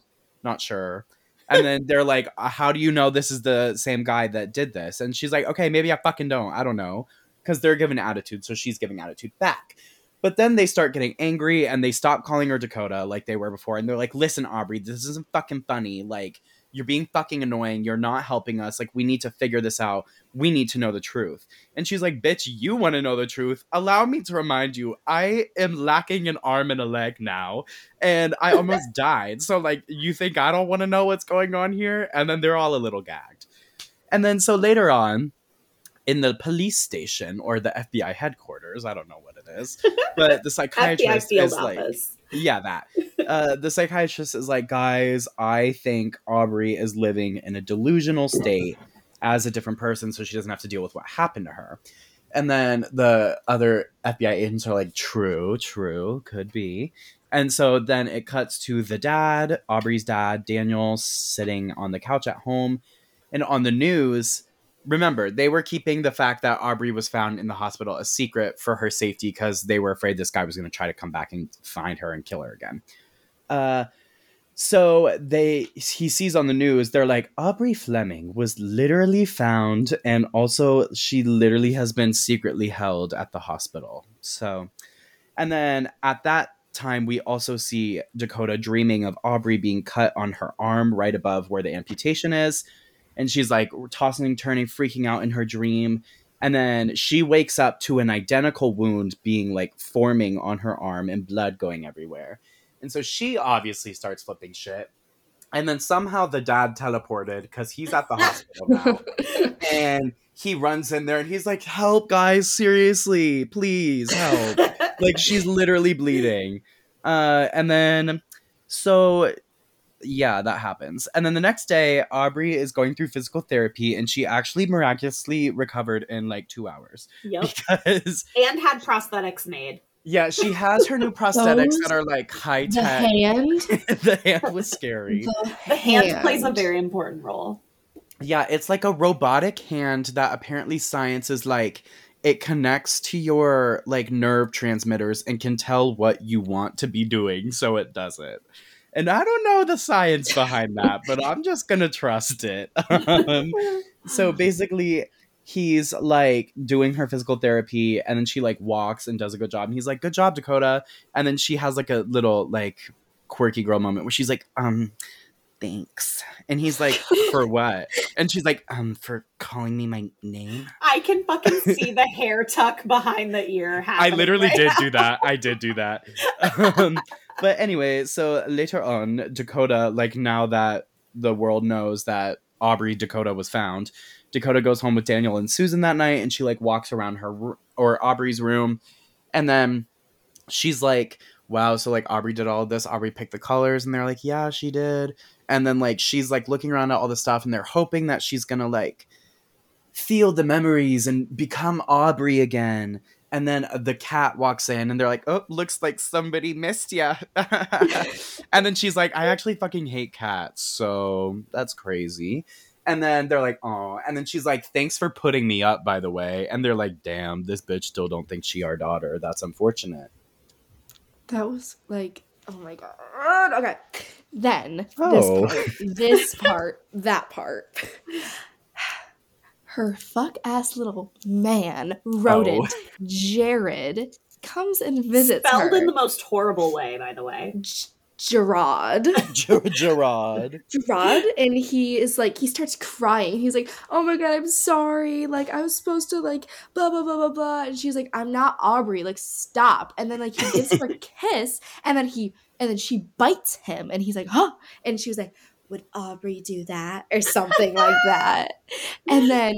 not sure. And then they're like, how do you know this is the same guy that did this? And she's like, okay, maybe I fucking don't. I don't know. Because they're giving attitude, so she's giving attitude back. But then they start getting angry, and they stop calling her Dakota like they were before. And they're like, listen, Aubrey, this isn't fucking funny. Like, you're being fucking annoying. You're not helping us. Like, we need to figure this out. We need to know the truth. And she's like, bitch, you want to know the truth. Allow me to remind you, I am lacking an arm and a leg now. And I almost died. So, like, you think I don't want to know what's going on here? And then they're all a little gagged. And then so later on, in the police station or the F B I headquarters, I don't know what it is, but the psychiatrist is like, yeah, that. Uh, the psychiatrist is like, guys, I think Aubrey is living in a delusional state as a different person, so she doesn't have to deal with what happened to her. And then the other F B I agents are like, true, true, could be. And so then it cuts to the dad, Aubrey's dad, Daniel, sitting on the couch at home. And on the news, remember, they were keeping the fact that Aubrey was found in the hospital a secret for her safety because they were afraid this guy was going to try to come back and find her and kill her again. Uh, so they he sees on the news, they're like, Aubrey Fleming was literally found, and also she literally has been secretly held at the hospital. So, and then at that time, we also see Dakota dreaming of Aubrey being cut on her arm right above where the amputation is. And she's like tossing and turning, freaking out in her dream. And then she wakes up to an identical wound being like forming on her arm and blood going everywhere. And so she obviously starts flipping shit. And then somehow the dad teleported because he's at the hospital now. And he runs in there and he's like, help, guys, seriously, please help. Like, she's literally bleeding. Uh, and then so... yeah, that happens. And then the next day, Aubrey is going through physical therapy, and she actually miraculously recovered in like two hours. Yep. Because and had prosthetics made. Yeah, she has her new prosthetics Those, that are like high tech. The hand? The hand was scary. The, the hand. hand plays a very important role. Yeah, it's like a robotic hand that apparently science is like, it connects to your like nerve transmitters and can tell what you want to be doing, so it does it. And I don't know the science behind that, but I'm just going to trust it. Um, so basically, he's like doing her physical therapy, and then she like walks and does a good job. And he's like, good job, Dakota. And then she has like a little like quirky girl moment where she's like, um, thanks. And he's like, for what? And she's like, um, for calling me my name. I can fucking see the hair tuck behind the ear happening. I literally right did now. do that. I did do that. Um, But anyway, so later on, Dakota, like now that the world knows that Aubrey Dakota was found, Dakota goes home with Daniel and Susan that night, and she like walks around her or Aubrey's room. And then she's like, wow, so like Aubrey did all of this. Aubrey picked the colors, and they're like, yeah, she did. And then like she's like looking around at all this stuff, and they're hoping that she's going to like feel the memories and become Aubrey again. And then the cat walks in, and they're like, oh, looks like somebody missed ya. And then she's like, I actually fucking hate cats, so that's crazy. And then they're like, oh. And then she's like, thanks for putting me up, by the way. And they're like, damn, this bitch still don't think she our daughter. That's unfortunate. That was like, oh my God. Okay. Then, oh. this part, this part, that part. Her fuck-ass little man, rodent, oh. Jared, comes and visits Spelled her. Spelled in the most horrible way, by the way. G- Gerard. G- Gerard. Gerard, and he is like, he starts crying. He's like, oh my God, I'm sorry. Like, I was supposed to, like, blah, blah, blah, blah, blah. And she's like, I'm not Aubrey. Like, stop. And then, like, he gives her a kiss, and then he, and then she bites him, and he's like, huh? And she was like, would Aubrey do that? Or something like that. And then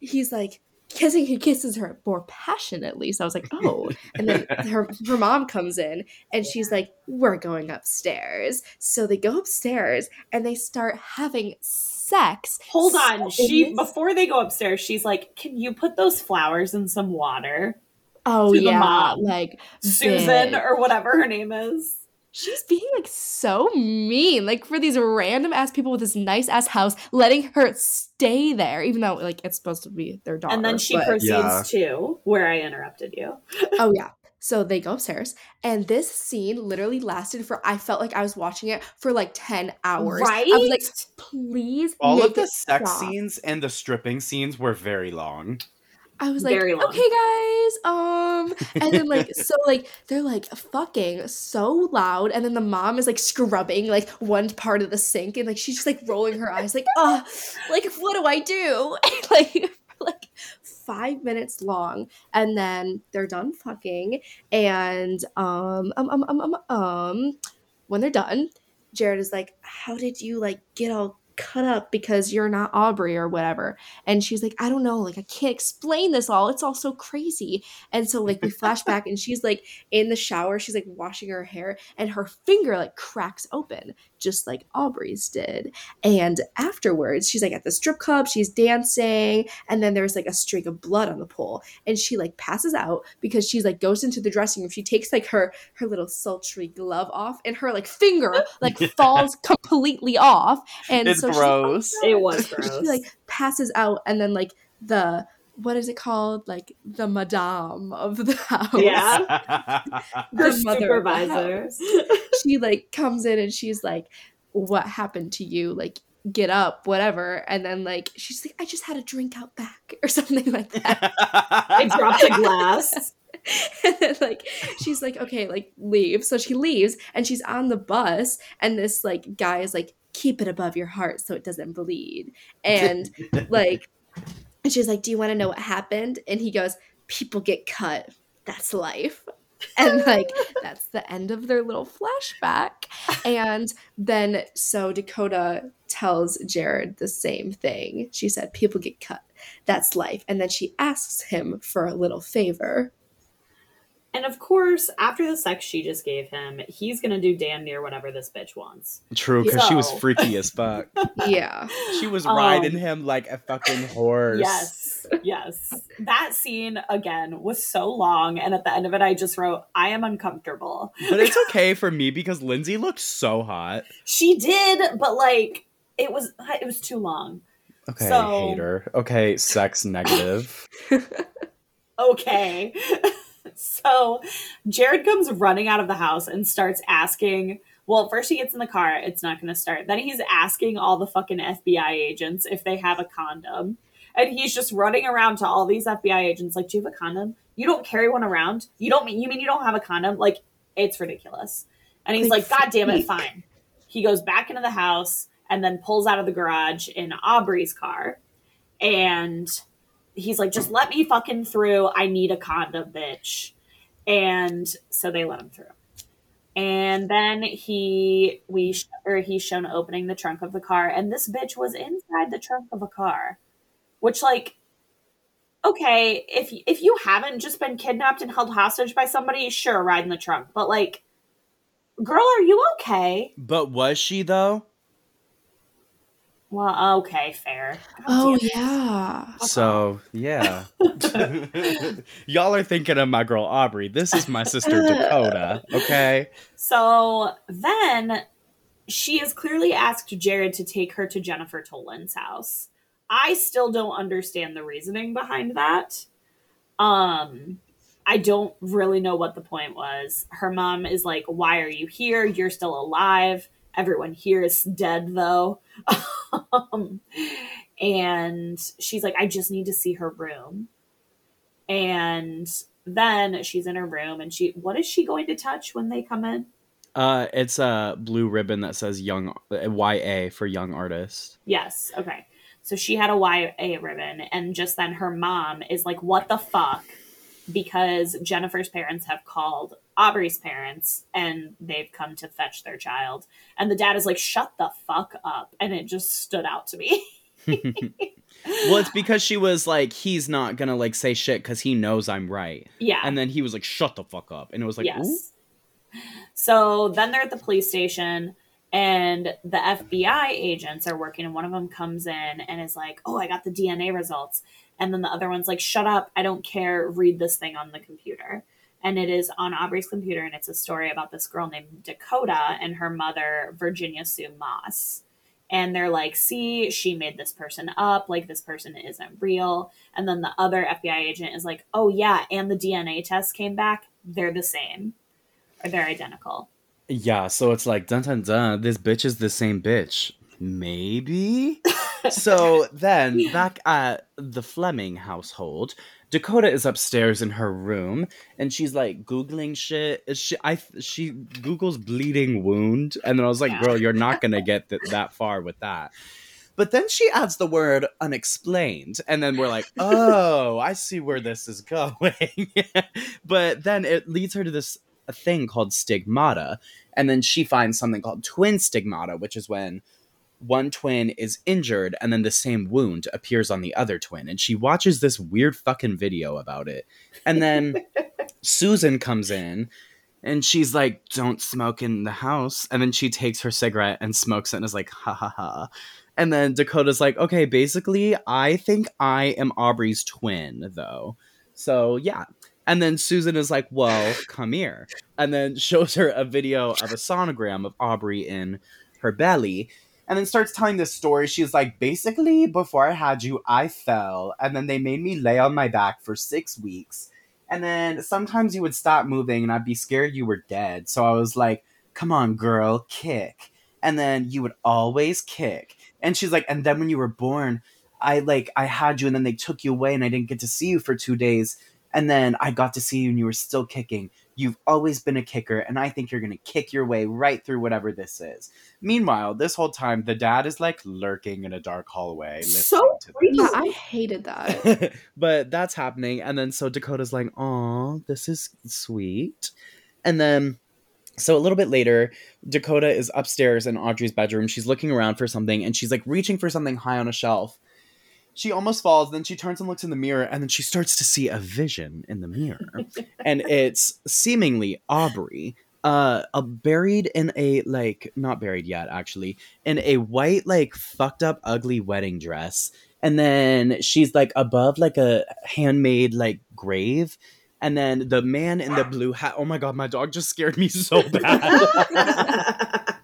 he's like, kissing, he kisses her more passionately. So I was like, oh. And then her, her mom comes in, and she's like, we're going upstairs. So they go upstairs, and they start having sex. Hold on. So she this- Before they go upstairs, she's like, can you put those flowers in some water? Oh, to yeah. The mom. Like, Susan, bitch. Or whatever her name is. She's being, like, so mean. Like, for these random-ass people with this nice-ass house, letting her stay there, even though, like, it's supposed to be their daughter. And then she but... proceeds yeah. to where I interrupted you. Oh, yeah. So they go upstairs, and this scene literally lasted for, I felt like I was watching it for, like, ten hours. Right? I was like, please All make of the sex stop. Scenes and the stripping scenes were very long. I was like, okay, guys, um, and then, like, so, like, they're, like, fucking so loud, and then the mom is, like, scrubbing, like, one part of the sink, and, like, she's just, like, rolling her eyes, like, oh, like, what do I do? And, like, for, like, five minutes long, and then they're done fucking, and, um, um, um, um, um, um, when they're done, Jared is like, how did you, like, get all cut up because you're not Aubrey or whatever? And she's like, I don't know, like, I can't explain this all, it's all so crazy. And so, like, we flash back, and she's like in the shower, she's like washing her hair, and her finger like cracks open. just like Aubrey's did. And afterwards, she's like at the strip club, she's dancing, and then there's like a streak of blood on the pole, and she like passes out because she's like goes into the dressing room. She takes like her her little sultry glove off, and her like finger like yeah. falls completely off. And it's so gross. She's like, oh, it was gross. She like passes out, and then like the what is it called? Like the madame of the house. Yeah. the Her supervisor. The house. She like comes in and she's like, what happened to you? Like, get up, whatever. And then like, she's like, I just had a drink out back or something like that. I dropped a glass. And then like, she's like, okay, like leave. So she leaves and she's on the bus. And this like guy is like, keep it above your heart so it doesn't bleed. And like, and she's like, do you want to know what happened? And he goes, people get cut. That's life. And, like, that's the end of their little flashback. And then so Dakota tells Jared the same thing. She said, people get cut. That's life. And then she asks him for a little favor. And, of course, after the sex she just gave him, he's going to do damn near whatever this bitch wants. True, because so. she was freaky as fuck. Yeah. She was um, riding him like a fucking horse. Yes, yes. That scene, again, was so long, and at the end of it, I just wrote, I am uncomfortable. But it's okay for me, because Lindsay looked so hot. She did, but, like, it was it was too long. Okay, so... hater. Okay, sex negative. Okay. So Jared comes running out of the house and starts asking, well, first he gets in the car. It's not going to start. Then he's asking all the fucking F B I agents if they have a condom. And he's just running around to all these F B I agents like, do you have a condom? You don't carry one around? You don't mean, you mean you don't have a condom? Like, it's ridiculous. And he's like, like God damn it, fine. He goes back into the house and then pulls out of the garage in Aubrey's car. And... he's like, just let me fucking through. I need a condom, bitch. And so they let him through. And then he, we, sh- or he's shown opening the trunk of the car. And this bitch was inside the trunk of a car. Which, like, okay, if, if you haven't just been kidnapped and held hostage by somebody, sure, ride in the trunk. But, like, girl, are you okay? But was she, though? Well, okay, fair. Oh, oh yeah. Okay. So, yeah. Y'all are thinking of my girl Aubrey. This is my sister Dakota, okay? So then she has clearly asked Jared to take her to Jennifer Tolan's house. I still don't understand the reasoning behind that. Um, I don't really know what the point was. Her mom is like, why are you here? You're still alive. Everyone here is dead, though. Um, and she's like, I just need to see her room. And then she's in her room, and she, what is she going to touch when they come in? Uh, it's a blue ribbon that says young Y A for young artist. Yes. Okay. So she had a Y A ribbon, and just then her mom is like, what the fuck? Because Jennifer's parents have called Aubrey's parents and they've come to fetch their child. And the dad is like, shut the fuck up. And it just stood out to me. Well, it's because she was like, he's not going to like say shit because he knows I'm right. Yeah. And then he was like, shut the fuck up. And it was like, yes. Ooh. So then they're at the police station and the F B I agents are working. And one of them comes in and is like, oh, I got the D N A results. And then the other one's like, shut up. I don't care. Read this thing on the computer. And it is on Aubrey's computer. And it's a story about this girl named Dakota and her mother, Virginia Sue Moss. And they're like, see, she made this person up. Like, this person isn't real. And then the other F B I agent is like, oh, yeah. And the D N A test came back. They're the same. Or they're identical. Yeah. So it's like, dun, dun, dun. This bitch is the same bitch. Maybe? So then back at the Fleming household, Dakota is upstairs in her room and she's like Googling shit. She, I, she Googles bleeding wound. And then I was like, yeah. Girl, you're not going to get th- that far with that. But then she adds the word unexplained. And then we're like, oh, I see where this is going. But then it leads her to this a thing called stigmata. And then she finds something called twin stigmata, which is when one twin is injured and then the same wound appears on the other twin. And she watches this weird fucking video about it. And then Susan comes in And she's like, don't smoke in the house. And then she takes her cigarette and smokes it and is like, ha ha ha. And then Dakota's like, okay, basically, I think I am Aubrey's twin, though. So, yeah. And then Susan is like, well, come here. And then shows her a video of a sonogram of Aubrey in her belly. And then starts telling this story. She's like, basically, before I had you, I fell. And then they made me lay on my back for six weeks. And then sometimes you would stop moving and I'd be scared you were dead. So I was like, come on, girl, kick. And then you would always kick. And she's like, and then when you were born, I like, I had you and then they took you away and I didn't get to see you for two days. And then I got to see you and you were still kicking. You've always been a kicker and I think you're going to kick your way right through whatever this is. Meanwhile, this whole time, the dad is like lurking in a dark hallway. So creepy. I hated that. But that's happening. And then so Dakota's like, aw, this is sweet. And then so a little bit later, Dakota is upstairs in Audrey's bedroom. She's looking around for something and she's like reaching for something high on a shelf. She almost falls, then she turns and looks in the mirror, and then she starts to see a vision in the mirror. And it's seemingly Aubrey, uh, uh, buried in a, like, not buried yet, actually, in a white, like, fucked up, ugly wedding dress. And then she's, like, above, like, a handmade, like, grave. And then the man in the blue hat, oh my god, my dog just scared me so bad.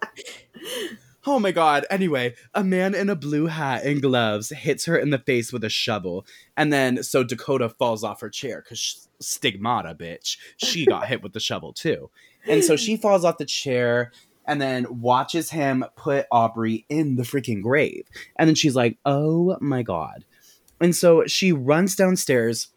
Oh my god. Anyway, a man in a blue hat and gloves hits her in the face with a shovel. And then, so Dakota falls off her chair because stigmata, bitch. She got hit with the shovel too. And so she falls off the chair and then watches him put Aubrey in the freaking grave. And then she's like, oh my god. And so she runs downstairs,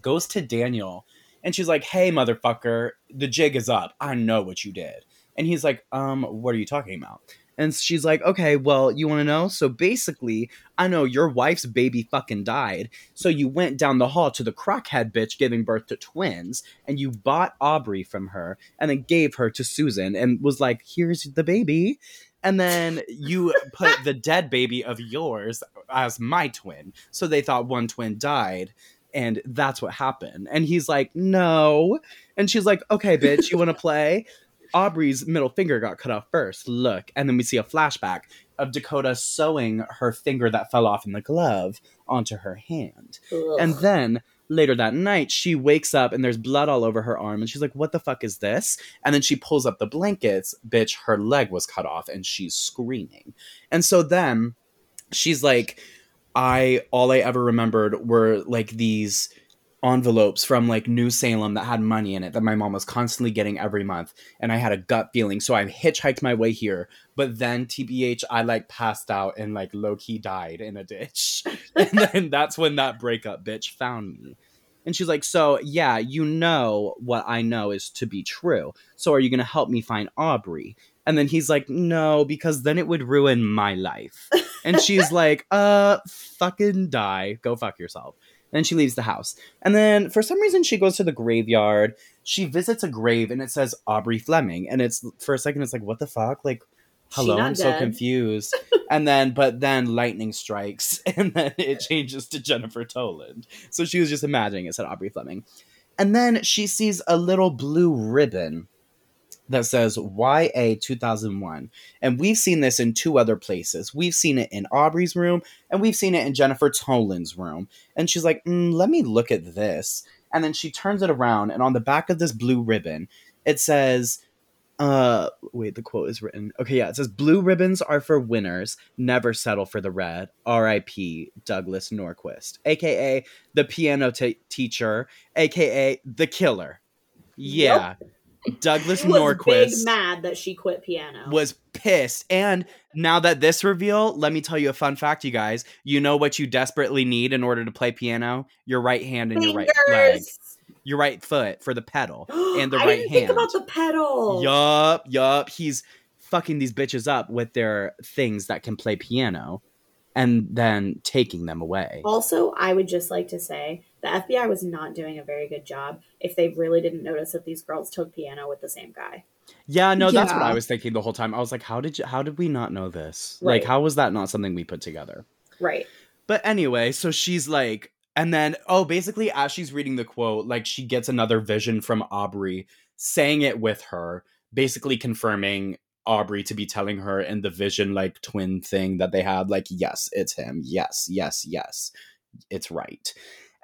goes to Daniel, and she's like, hey, motherfucker, the jig is up. I know what you did. And he's like, um, what are you talking about? And she's like, okay, well, you want to know? So basically, I know your wife's baby fucking died. So you went down the hall to the crockhead bitch giving birth to twins. And you bought Aubrey from her and then gave her to Susan and was like, here's the baby. And then you put the dead baby of yours as my twin. So they thought one twin died. And that's what happened. And he's like, no. And she's like, okay, bitch, you want to play? Aubrey's middle finger got cut off first. Look. And then we see a flashback of Dakota sewing her finger that fell off in the glove onto her hand. Ugh. And then later that night, she wakes up and there's blood all over her arm. And she's like, what the fuck is this? And then she pulls up the blankets. Bitch, her leg was cut off and she's screaming. And so then she's like, I, all I ever remembered were like these envelopes from like New Salem that had money in it that my mom was constantly getting every month, and I had a gut feeling, so I hitchhiked my way here, but then T B H I like passed out and like low-key died in a ditch. And then that's when that breakup bitch found me. And she's like, so yeah, you know what I know is to be true, so are you gonna help me find Aubrey? And then he's like, no, because then it would ruin my life. And she's like, uh fucking die, go fuck yourself. Then she leaves the house. And then for some reason, she goes to the graveyard. She visits a grave and it says Aubrey Fleming. And it's for a second, it's like, what the fuck? Like, hello, I'm dead. So confused. And then, but then lightning strikes and then it changes to Jennifer Toland. So she was just imagining it said Aubrey Fleming. And then she sees a little blue ribbon that says Y A two thousand one. And we've seen this in two other places. We've seen it in Aubrey's room, and we've seen it in Jennifer Toland's room. And she's like, mm, let me look at this. And then she turns it around, and on the back of this blue ribbon, it says, uh, wait, the quote is written. Okay, yeah, it says, blue ribbons are for winners. Never settle for the red. R I P Douglas Norquist, a k a the piano t- teacher, a k a the killer. Yeah. Nope. Douglas Norquist was big mad that she quit piano. Was pissed. And now that this reveal, let me tell you a fun fact, you guys. You know what you desperately need in order to play piano? Your right hand and fingers. Your right leg. Your right foot for the pedal and the I right didn't hand. Think about the pedal. Yup, yup. He's fucking these bitches up with their things that can play piano and then taking them away. Also, I would just like to say the F B I was not doing a very good job if they really didn't notice that these girls took piano with the same guy. Yeah, no, that's yeah. what I was thinking the whole time. I was like, how did you, how did we not know this? Right. Like, how was that not something we put together? Right. But anyway, so she's like, and then, oh, basically as she's reading the quote, like she gets another vision from Aubrey sang it with her, basically confirming Aubrey to be telling her in the vision, like, twin thing that they had, like, yes, it's him. Yes, yes, yes. It's right.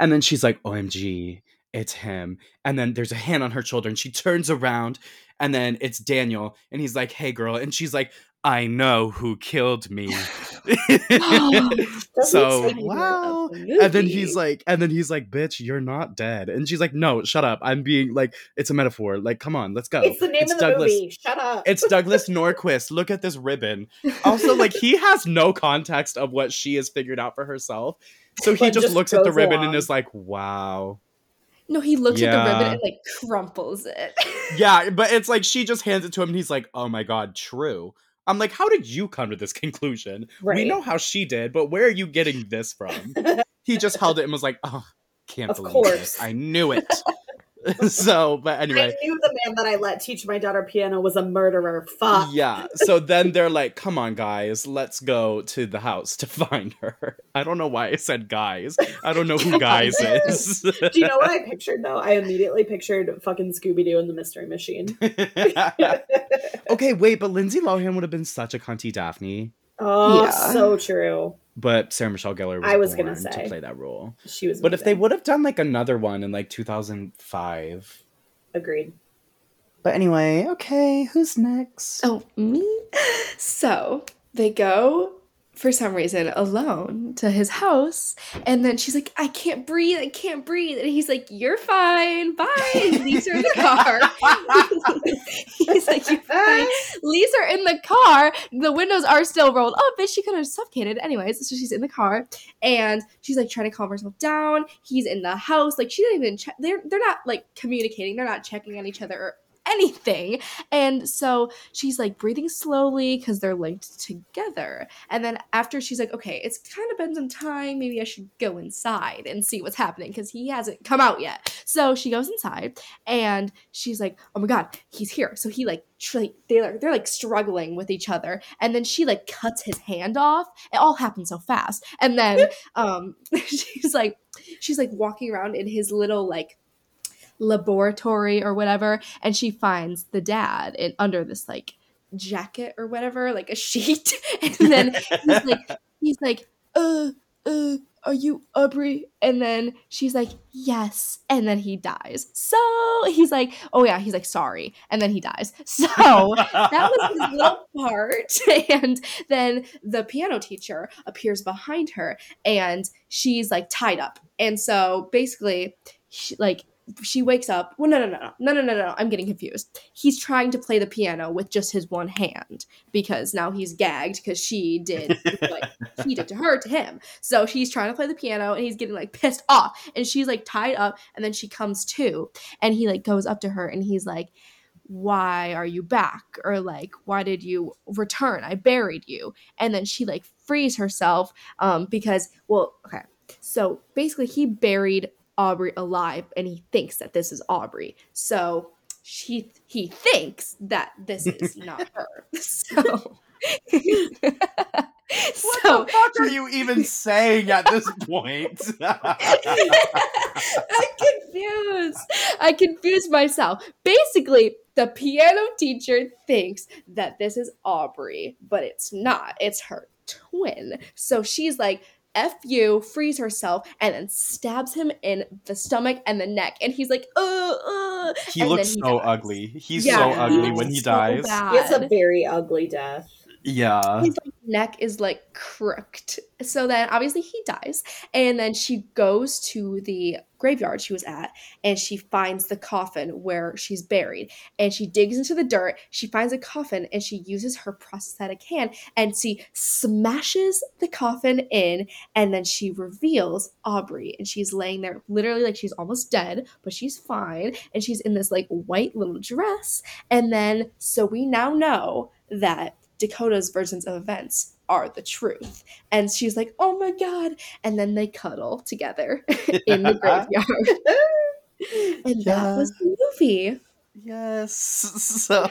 And then she's like, O M G, it's him. And then there's a hand on her shoulder and she turns around and then it's Daniel. And he's like, hey, girl. And she's like, I know who killed me. Oh, so wow. And then he's like, and then he's like, bitch, you're not dead. And she's like, no, shut up. I'm being like, it's a metaphor. Like, come on, let's go. It's the name it's of Douglas, the movie. Shut up. It's Douglas Norquist. Look at this ribbon. Also, like, he has no context of what she has figured out for herself. So he just, just looks at the ribbon along. And is like, wow. No, he looks yeah. at the ribbon and, like, crumples it. Yeah, but it's like, she just hands it to him and he's like, oh my God, true. I'm like, how did you come to this conclusion? Right. We know how she did, but where are you getting this from? He just held it and was like, oh, can't of believe course. This. I knew it. So, but anyway. I knew the man that I let teach my daughter piano was a murderer. Fuck. Yeah. So then they're like, come on, guys, let's go to the house to find her. I don't know why I said guys. I don't know who guys is. Do you know what I pictured, though? I immediately pictured fucking Scooby-Doo and the Mystery Machine. Okay, wait, but Lindsay Lohan would have been such a cunty Daphne. Oh, yeah. So true. But Sarah Michelle Gellar was, I was born gonna say, to play that role. She was. But amazing. If they would have done like another one in like two thousand five. Agreed. But anyway, okay, who's next? Oh, me? So they go, for some reason, alone to his house. And then she's like, I can't breathe. I can't breathe. And he's like, you're fine. Bye. And leaves her in the car. He's like, you're fine. Leaves her in the car. The windows are still rolled up. Bitch, she could have suffocated. Anyways, so she's in the car. And she's like trying to calm herself down. He's in the house. Like, she didn't even check. They're, they're not like communicating. They're not checking on each other or anything. And so she's like breathing slowly because they're linked together. And then after she's like, okay, it's kind of been some time, maybe I should go inside and see what's happening because he hasn't come out yet. So she goes inside and she's like, oh my God, he's here. So he like Like they're, they're like struggling with each other, and then she like cuts his hand off. It all happened so fast. And then um she's like she's like walking around in his little like laboratory or whatever, and she finds the dad in under this like jacket or whatever, like a sheet. And then he's like he's like uh uh are you Aubrey? And then she's like, yes. And then he dies. So he's like, oh yeah, he's like, sorry. And then he dies. So that was his little part. And then the piano teacher appears behind her and she's like tied up. And so basically she, like she wakes up. Well, no, no, no, no, no, no, no, no. I'm getting confused. He's trying to play the piano with just his one hand because now he's gagged because she did like he did to her to him. So she's trying to play the piano and he's getting like pissed off and she's like tied up, and then she comes to and he like goes up to her and he's like, why are you back? Or like, why did you return? I buried you. And then she like frees herself um, because, well, okay. So basically he buried Aubrey alive, and he thinks that this is Aubrey. So she he thinks that this is not her. So what so, the fuck are you even saying at this point? I'm confused. I confused myself. Basically, the piano teacher thinks that this is Aubrey, but it's not. It's her twin. So she's like, F you, frees herself, and then stabs him in the stomach and the neck. And he's like, oh, uh, uh, he looks so ugly. He's so ugly when he dies. It's a very ugly death. Yeah. His like, neck is like crooked. So then obviously he dies. And then she goes to the graveyard she was at and she finds the coffin where she's buried. And she digs into the dirt. She finds a coffin and she uses her prosthetic hand and she smashes the coffin in. And then she reveals Aubrey. And she's laying there literally like she's almost dead, but she's fine. And she's in this like white little dress. And then so we now know that Dakota's versions of events are the truth. And she's like, oh my God. And then they cuddle together in the graveyard. And yeah. That was the movie. Yes. So,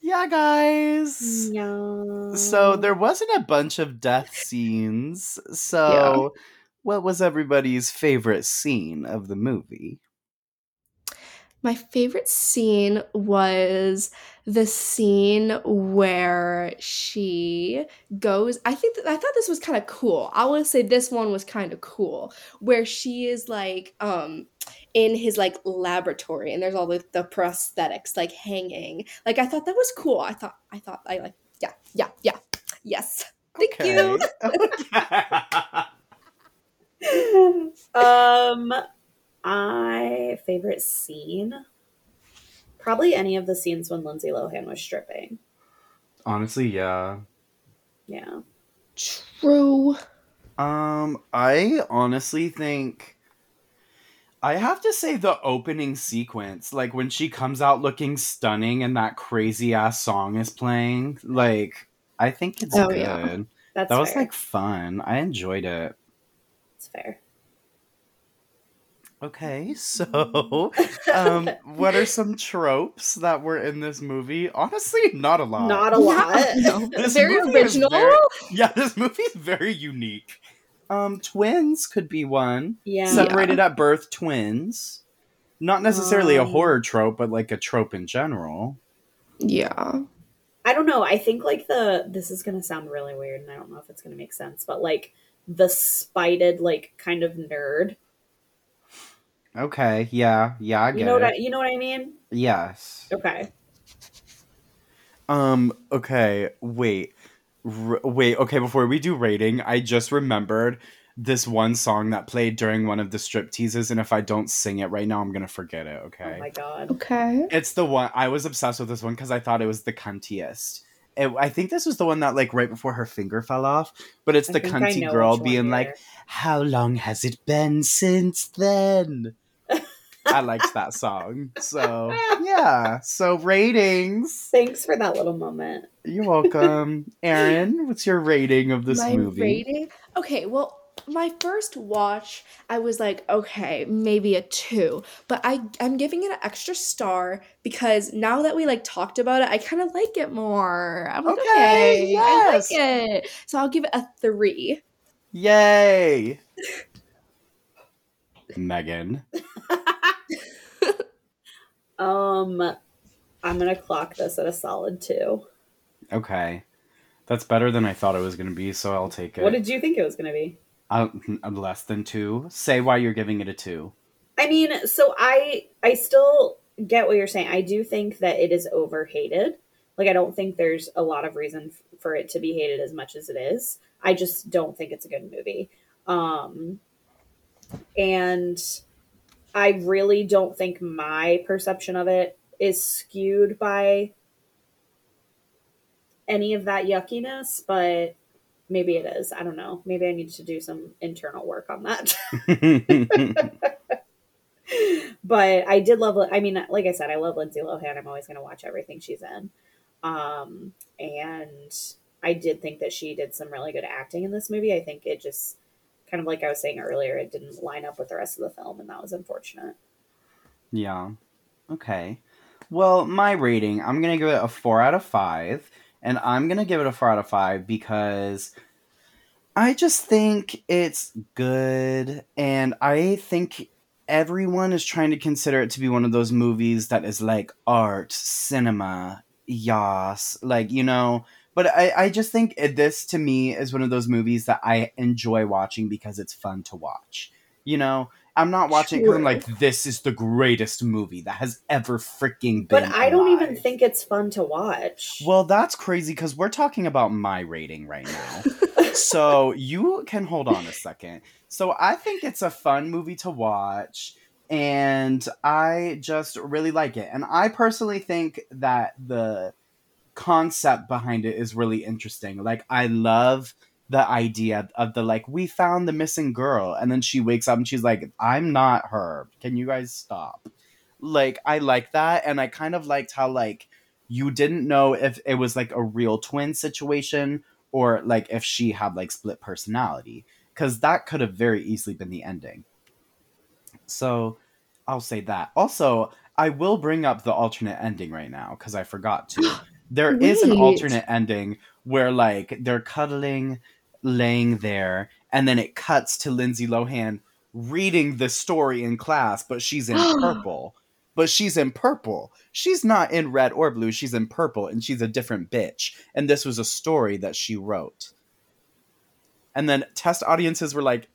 yeah, guys. Yeah. So there wasn't a bunch of death scenes. So yeah. What was everybody's favorite scene of the movie? My favorite scene was the scene where she goes, I think that, I thought this was kind of cool. I want to say this one was kind of cool, where she is like um in his like laboratory and there's all the, the prosthetics like hanging. Like I thought that was cool. I thought I thought I like yeah, yeah, yeah. Yes. Thank okay. you. Okay. um I favorite scene, probably any of the scenes when Lindsay Lohan was stripping. Honestly, yeah. Yeah. True. Um, I honestly think I have to say the opening sequence, like when she comes out looking stunning and that crazy ass song is playing, like I think it's oh, good. Yeah. That's that fair. Was like fun. I enjoyed it. It's fair. Okay, so um, what are some tropes that were in this movie? Honestly, not a lot. Not a lot. No. This very original. Very, yeah, this movie is very unique. Um, twins could be one. Yeah. Separated yeah. at birth, twins. Not necessarily um, a horror trope, but like a trope in general. Yeah. I don't know. I think like the, this is going to sound really weird and I don't know if it's going to make sense, but like the spited like kind of nerd. Okay, yeah, yeah, I get you know it. What I, you know what I mean? Yes. Okay. Um, okay, wait. R- wait, okay, before we do rating, I just remembered this one song that played during one of the strip teases, and if I don't sing it right now, I'm gonna forget it, okay? Oh my god. Okay. It's the one, I was obsessed with this one because I thought it was the cuntiest. It, I think this was the one that, like, right before her finger fell off, but it's I the cunty girl being like, how long has it been since then? I liked that song. So, yeah. So, ratings. Thanks for that little moment. You're welcome. Erin, what's your rating of this my movie? My rating? Okay, well, my first watch, I was like, okay, maybe a two. But I, I'm giving it an extra star because now that we, like, talked about it, I kind of like it more. I'm like, okay, okay yes. I like it. So, I'll give it a three. Yay. Megan. um, I'm going to clock this at a solid two. Okay. That's better than I thought it was going to be, so I'll take it. What did you think it was going to be? Uh, less than two. Say why you're giving it a two. I mean, so I I still get what you're saying. I do think that it is overhated. Like, I don't think there's a lot of reason f- for it to be hated as much as it is. I just don't think it's a good movie. Um, and I really don't think my perception of it is skewed by any of that yuckiness, but maybe it is. I don't know. Maybe I need to do some internal work on that. But I did love, I mean, like I said, I love Lindsay Lohan. I'm always going to watch everything she's in. Um, and I did think that she did some really good acting in this movie. I think it just, kind of like I was saying earlier, it didn't line up with the rest of the film, and that was unfortunate. Yeah. Okay. Well, my rating, I'm going to give it a four out of five. And I'm going to give it a four out of five because I just think it's good. And I think everyone is trying to consider it to be one of those movies that is like art, cinema, yas. Like, you know, but I, I just think it, this to me is one of those movies that I enjoy watching because it's fun to watch. You know, I'm not watching it because I'm like, this is the greatest movie that has ever freaking been. But I alive. Don't even think it's fun to watch. Well, that's crazy because we're talking about my rating right now. So you can hold on a second. So I think it's a fun movie to watch and I just really like it. And I personally think that the concept behind it is really interesting. Like, I love the idea of the, like, we found the missing girl, and then she wakes up and she's like, I'm not her, can you guys stop? Like, I like that. And I kind of liked how, like, you didn't know if it was like a real twin situation or like if she had like split personality, because that could have very easily been the ending. So I'll say that. Also, I will bring up the alternate ending right now because I forgot to. There Wait. Is an alternate ending where, like, they're cuddling, laying there, and then it cuts to Lindsay Lohan reading the story in class, but she's in purple. but she's in purple. She's not in red or blue. She's in purple, and she's a different bitch. And this was a story that she wrote. And then test audiences were like,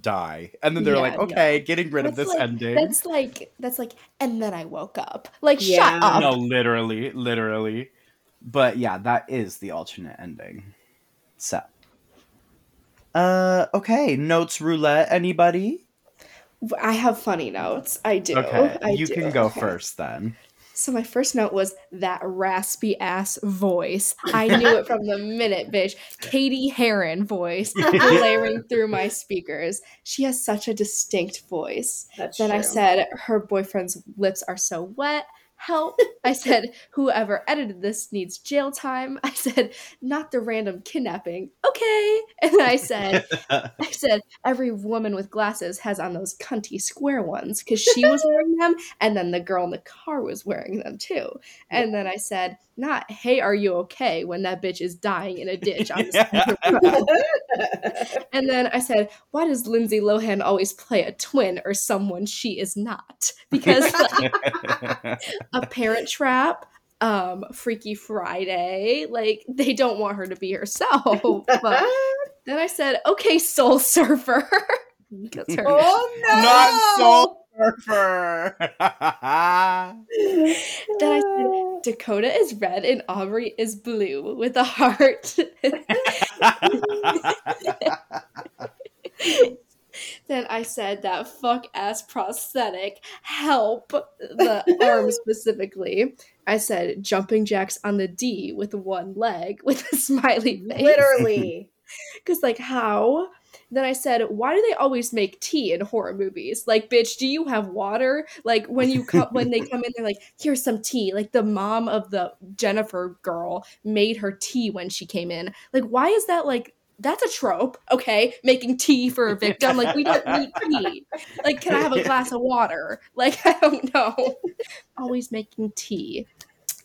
die. And then they're yeah, like, okay, no. getting rid that's of this like, ending. That's like, that's like, and then I woke up. Like, yeah. shut up. No, literally, literally. But yeah, that is the alternate ending. So. Uh, okay. Notes roulette, anybody? I have funny notes. I do. Okay, I you do. can go okay. first then. So my first note was that raspy ass voice. I knew it from the minute, bitch. Katie Heron voice blaring through my speakers. She has such a distinct voice. That's then true. I said, her boyfriend's lips are so wet. Help. I said, whoever edited this needs jail time. I said, not the random kidnapping. Okay. And I said, I said, every woman with glasses has on those cunty square ones because she was wearing them. And then the girl in the car was wearing them too. And then I said, not, hey, are you okay? When that bitch is dying in a ditch. On the and then I said, why does Lindsay Lohan always play a twin or someone she is not? Because like, A Parent Trap, um, Freaky Friday. Like, they don't want her to be herself. But then I said, okay, Soul Surfer. That's her. Oh, no! Not Soul Surfer! Then I said, Dakota is red and Aubrey is blue with a heart. Then I said that fuck-ass prosthetic, help, the arm specifically. I said jumping jacks on the D with one leg with a smiley face. Literally. Because, like, how? Then I said, why do they always make tea in horror movies? Like, bitch, do you have water? Like, when you co- when they come in, they're like, here's some tea. Like, the mom of the Jennifer girl made her tea when she came in. Like, why is that, like... That's a trope, okay? Making tea for a victim. Like, we don't need tea. Like, can I have a glass of water? Like, I don't know. Always making tea.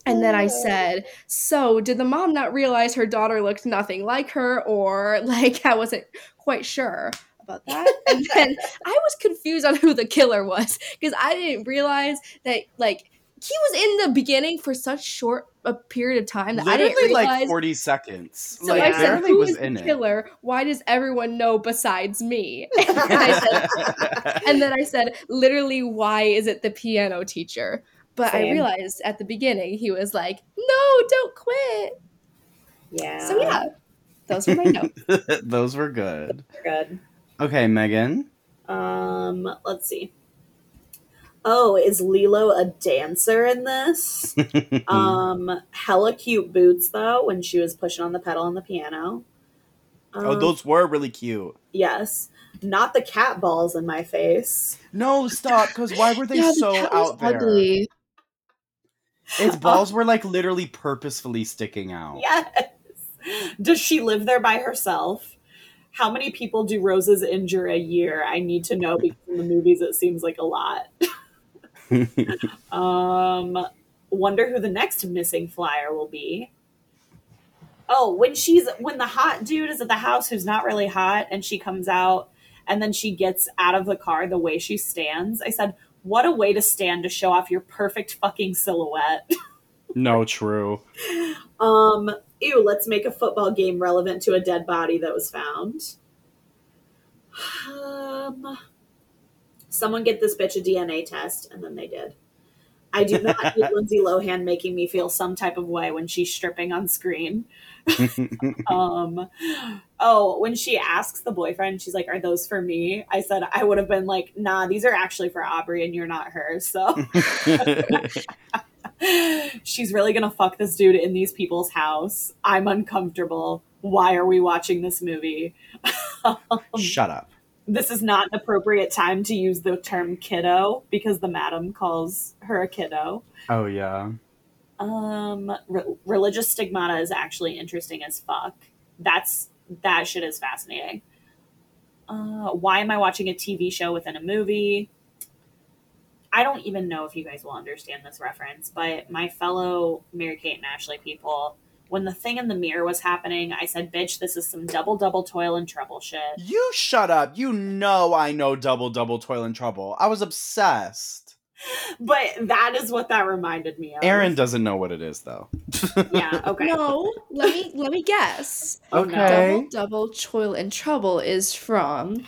And then I said, so did the mom not realize her daughter looked nothing like her? Or, like, I wasn't quite sure about that. And then I was confused on who the killer was because I didn't realize that, like, he was in the beginning for such short a period of time that literally I didn't realize. Like forty seconds. So like, I said, who was in the killer? It. Why does everyone know besides me? And, I said, and then I said, literally, why is it the piano teacher? But Same. I realized at the beginning he was like, no, don't quit. Yeah. So yeah, those were my notes. Those were good. Those were good. Okay, Megan. Um, let's see. Oh, is Lilo a dancer in this? um, hella cute boots, though, when she was pushing on the pedal on the piano. Um, oh, those were really cute. Yes. Not the cat balls in my face. No, stop, because why were they yeah, so the out there? Ugly. Its balls um, were, like, literally purposefully sticking out. Yes. Does she live there by herself? How many people do roses injure a year? I need to know because in the movies it seems like a lot. um, wonder who the next missing flyer will be. Oh, when she's when the hot dude is at the house who's not really hot and she comes out and then she gets out of the car the way she stands. I said, what a way to stand to show off your perfect fucking silhouette. No, true. Um, ew, let's make a football game relevant to a dead body that was found. Um... Someone get this bitch a D N A test, and then they did. I do not need Lindsay Lohan making me feel some type of way when she's stripping on screen. um, oh, when she asks the boyfriend, she's like, are those for me? I said, I would have been like, nah, these are actually for Aubrey, and you're not her, so... She's really gonna fuck this dude in these people's house. I'm uncomfortable. Why are we watching this movie? Shut up. This is not an appropriate time to use the term kiddo because the madam calls her a kiddo. Oh, yeah. Um, re- religious stigmata is actually interesting as fuck. That's that shit is fascinating. Uh, why am I watching a T V show within a movie? I don't even know if you guys will understand this reference, but my fellow Mary-Kate and Ashley people, when the thing in the mirror was happening, I said, bitch, this is some double, double toil and trouble shit. You shut up. You know I know double, double toil and trouble. I was obsessed. But that is what that reminded me of. Erin doesn't know what it is, though. Yeah, okay. No, let me let me guess. Okay. Double, double, Choil and Trouble is from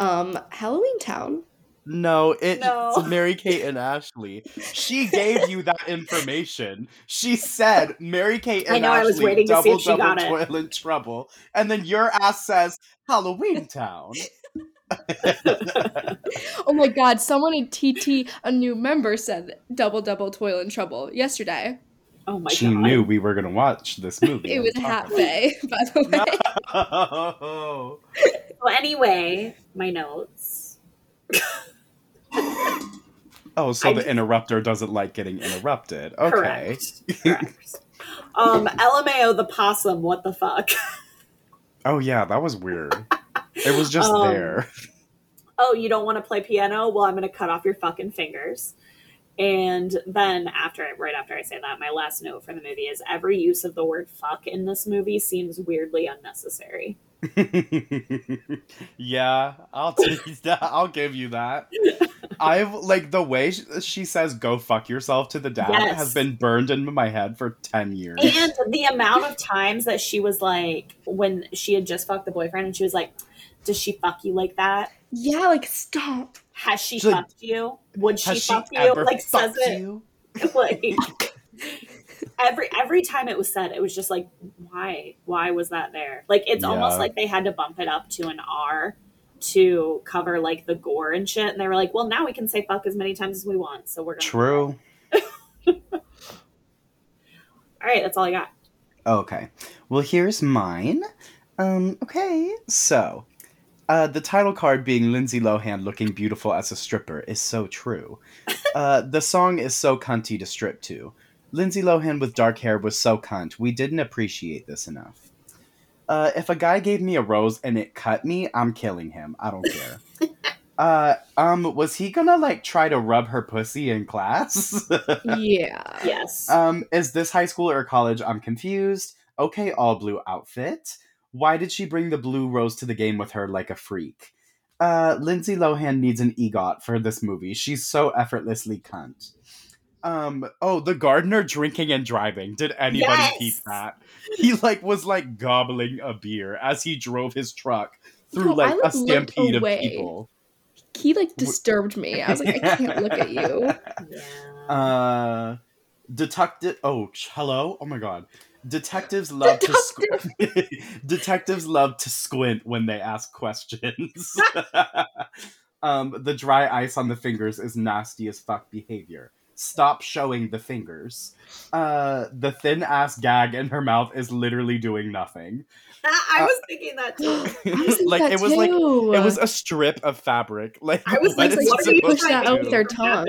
um, Halloweentown. No, it, no, it's Mary-Kate and Ashley. She gave you that information. She said Mary-Kate and I know, Ashley, I was waiting double, to see if she double, got it. Toil and Trouble. And then your ass says Halloweentown. Oh my god, someone in T T, a new member, said double, double, Toil and Trouble yesterday. Oh my she god. She knew we were going to watch this movie. It was Hat Bay, by the way. No. Well, anyway, my notes. Oh, so I the d- interrupter doesn't like getting interrupted. Okay. Correct. Correct. um, L M A O the possum, what the fuck? Oh yeah, that was weird. It was just um, there. Oh, you don't want to play piano? Well, I'm going to cut off your fucking fingers. And then after, right after I say that, my last note for the movie is every use of the word fuck in this movie seems weirdly unnecessary. Yeah, I'll take that. I'll give you that. I've like the way she, she says "go fuck yourself" to the dad yes. has been burned into my head for ten years. And the amount of times that she was like, when she had just fucked the boyfriend, and she was like, "Does she fuck you like that?" Yeah, like stop. Has she She's fucked like, you? Would she fuck she you? Like says it. You? Like every every time it was said, it was just like, why? Why was that there? Like it's yeah. almost like they had to bump it up to an R to cover like the gore and shit. And they were like, well, now we can say fuck as many times as we want, so we're gonna. True. All right, that's all I got. Okay, well here's mine. Um, okay, so. Uh, the title card being Lindsay Lohan looking beautiful as a stripper is so true. Uh, the song is so cunty to strip to. Lindsay Lohan with dark hair was so cunt. We didn't appreciate this enough. Uh, if a guy gave me a rose and it cut me, I'm killing him. I don't care. uh, um, was he gonna like try to rub her pussy in class? Yeah. Yes. Um, is this high school or college? I'm confused. Okay, all blue outfit. Why did she bring the blue rose to the game with her like a freak? Uh, Lindsay Lohan needs an EGOT for this movie. She's so effortlessly cunt. Um, oh, the gardener drinking and driving. Did anybody yes! keep that? He like was like gobbling a beer as he drove his truck through no, like, like a stampede of people. He like disturbed me. I was like, I can't look at you. Yeah. Uh, detective. Oh, hello. Oh my god. Detectives love Detective. to squ- detectives love to squint when they ask questions. um, the dry ice on the fingers is nasty as fuck behavior. Stop showing the fingers. Uh, the thin ass gag in her mouth is literally doing nothing. I, I was uh, thinking that too. I was thinking like that it was too. like it was a strip of fabric. Like I was like, why do you push that out with their tongue?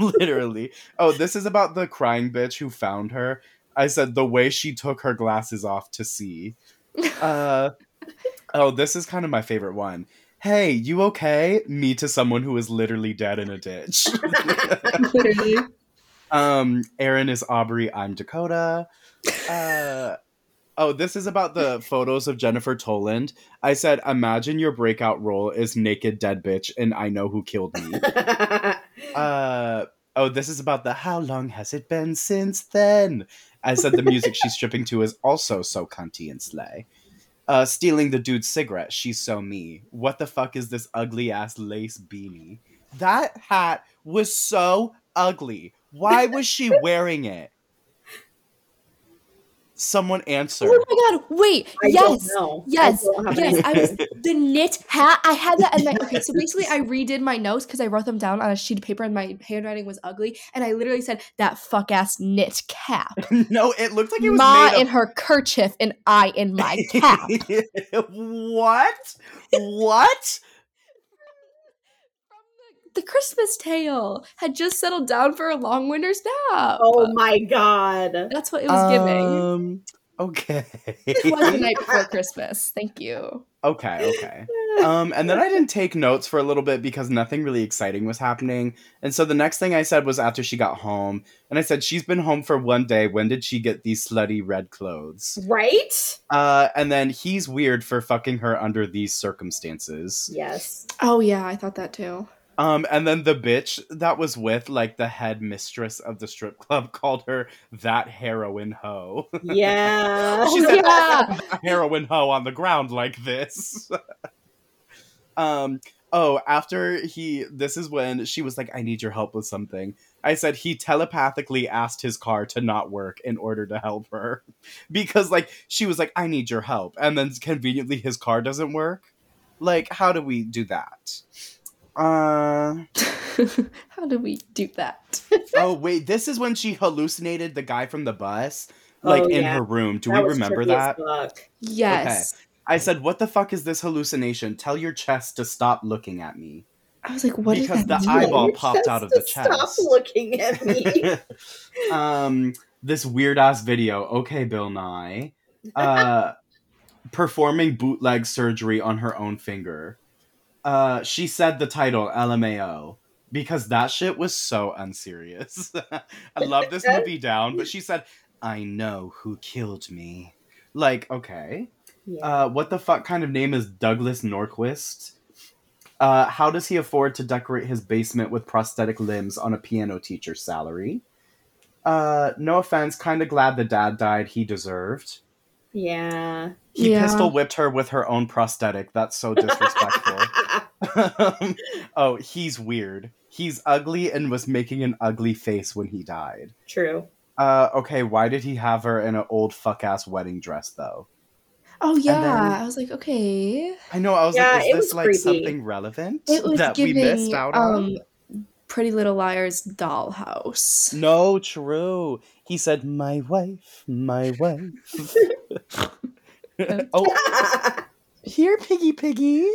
Literally. Oh, this is about the crying bitch who found her. I said the way she took her glasses off to see. Uh, oh, this is kind of my favorite one. Hey, you okay? Me to someone who is literally dead in a ditch. Literally. Um, Erin is Aubrey. I'm Dakota. Uh, oh, this is about the photos of Jennifer Toland. I said, imagine your breakout role is naked dead bitch and I Know Who Killed Me. uh, oh, this is about the how long has it been since then? I said the music she's stripping to is also so cunty and slay. Uh, stealing the dude's cigarette, she's so me. What the fuck is this ugly ass lace beanie? That hat was so ugly. Why was she wearing it? Someone answer. Oh my god, wait. I yes. Yes. I yes. I was the knit hat. I had that in my okay, so basically I redid my notes because I wrote them down on a sheet of paper and my handwriting was ugly. And I literally said that fuck ass knit cap. No, it looked like it was Ma made of- in her kerchief and I in my cap. What? What? The Christmas Tale had just settled down for a long winter's nap. Oh my god. That's what it was giving. Um, okay. It was the night before Christmas. Thank you. Okay, okay. Um, and then I didn't take notes for a little bit because nothing really exciting was happening. And so the next thing I said was after she got home. And I said, she's been home for one day. When did she get these slutty red clothes? Right? Uh, and then he's weird for fucking her under these circumstances. Yes. Oh yeah, I thought that too. Um, and then the bitch that was with, like, the head mistress of the strip club called her that heroin hoe. Yeah. She said, yeah. Heroin hoe on the ground like this. um. Oh, after he, this is when she was like, I need your help with something. I said he telepathically asked his car to not work in order to help her. Because, like, she was like, I need your help. And then conveniently his car doesn't work. Like, how do we do that? Uh, how do we do that? Oh, wait, this is when she hallucinated the guy from the bus, like, oh, yeah. in her room. Do that we remember that? Yes. Okay. I said, what the fuck is this hallucination? Tell your chest to stop looking at me. I was like, what is that? Because the eyeball popped out of the chest. Stop looking at me. um, this weird-ass video. Okay, Bill Nye. Uh, performing bootleg surgery on her own finger. Uh, she said the title, L M A O, because that shit was so unserious. I love this movie down, but she said, I know who killed me. Like, okay. Yeah. Uh, what the fuck kind of name is Douglas Norquist? Uh, how does he afford to decorate his basement with prosthetic limbs on a piano teacher's salary? Uh, no offense, kind of glad the dad died. He deserved. Yeah. He yeah. pistol whipped her with her own prosthetic. That's so disrespectful. um, oh, he's weird. He's ugly and was making an ugly face when he died. True. Uh, okay, why did he have her in an old fuck-ass wedding dress, though? Oh, yeah. Then, I was like, okay. I know. I was yeah, like, is this like creepy. Something relevant it was that giving, we missed out um, on? Pretty Little Liars dollhouse. No, true. He said, my wife, my wife. oh, Here, piggy, piggy.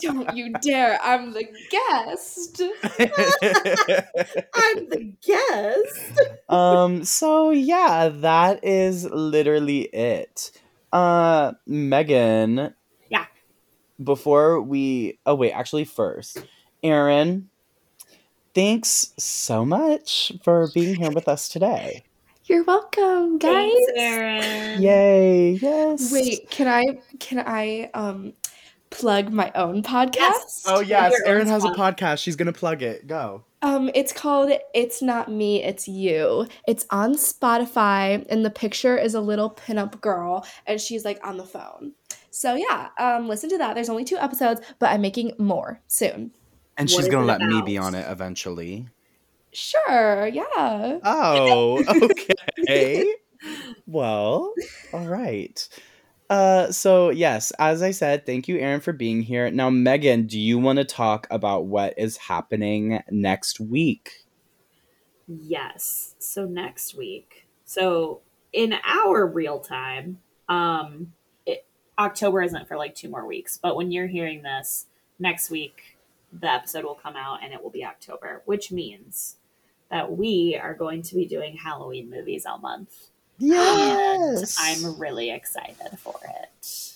Don't you dare. I'm the guest. I'm the guest. um, so yeah, that is literally it. Uh, Megan. Yeah. Before we oh wait, actually first. Erin, thanks so much for being here with us today. You're welcome, guys. Thanks, Erin. Yay. Yes. Wait, can I can I um plug my own podcast? Yes. Oh yes, Erin has pod- a podcast. She's gonna plug it. Go. Um, it's called It's Not Me, It's You. It's on Spotify, and the picture is a little pinup girl, and she's like on the phone. So yeah, um, listen to that. There's only two episodes, but I'm making more soon. And she's gonna let me be on it eventually. Sure, yeah. Oh, okay. Well, all right. Uh, so, yes, as I said, thank you, Erin, for being here. Now, Megan, do you want to talk about what is happening next week? Yes. So, next week. So, in our real time, um, it, October isn't for like two more weeks. But when you're hearing this, next week, the episode will come out and it will be October, which means that we are going to be doing Halloween movies all month. Yes! And I'm really excited for it.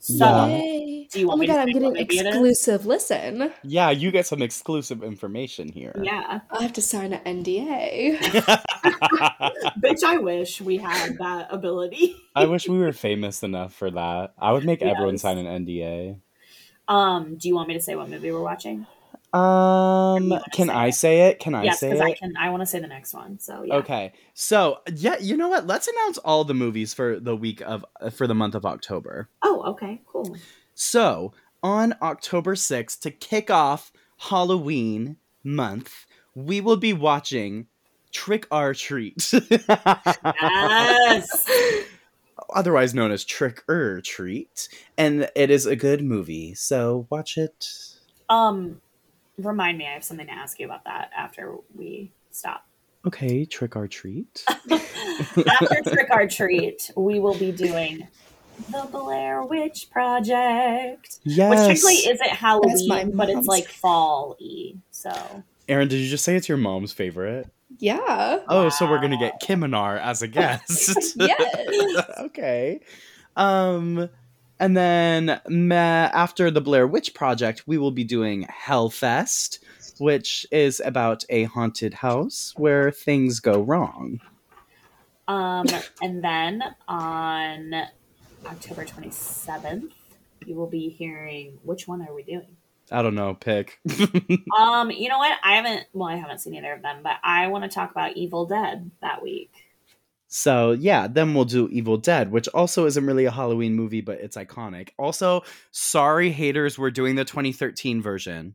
So, yay. Do you want oh my me God, to I'm getting an exclusive listen. Yeah, you get some exclusive information here. Yeah. I'll have to sign an N D A. Bitch, I wish we had that ability. I wish we were famous enough for that. I would make yes. everyone sign an N D A. Um, do you want me to say what movie we're watching? Um, can say I it? say it? Can I yes, say it? Yes, because I can. I want to say the next one. So yeah. Okay. So yeah, you know what? Let's announce all the movies for the week of uh, for the month of October. Oh, okay, cool. So on October sixth, to kick off Halloween month, we will be watching Trick or Treat. Yes. Otherwise known as Trick or Treat, and it is a good movie, so watch it. Um, remind me, I have something to ask you about that after we stop. Okay, Trick or Treat. After Trick or Treat, we will be doing The Blair Witch Project. Yes. Which technically isn't Halloween, but it's like fall-y, so. Erin, did you just say it's your mom's favorite? Yeah. Oh, wow. So we're going to get Kim and R as a guest. Yes. Okay. Um, and then meh, after the Blair Witch Project, we will be doing Hellfest, which is about a haunted house where things go wrong. Um, and then on October twenty-seventh, you will be hearing, which one are we doing? I don't know. Pick. um, you know what? I haven't, well, I haven't seen either of them, but I want to talk about Evil Dead that week. So yeah, then we'll do Evil Dead, which also isn't really a Halloween movie, but it's iconic. Also, sorry, haters, we're doing the twenty thirteen version.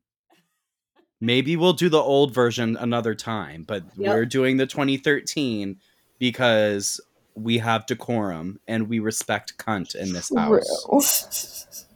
Maybe we'll do the old version another time, but yep. We're doing the twenty thirteen because we have decorum and we respect cunt in this house.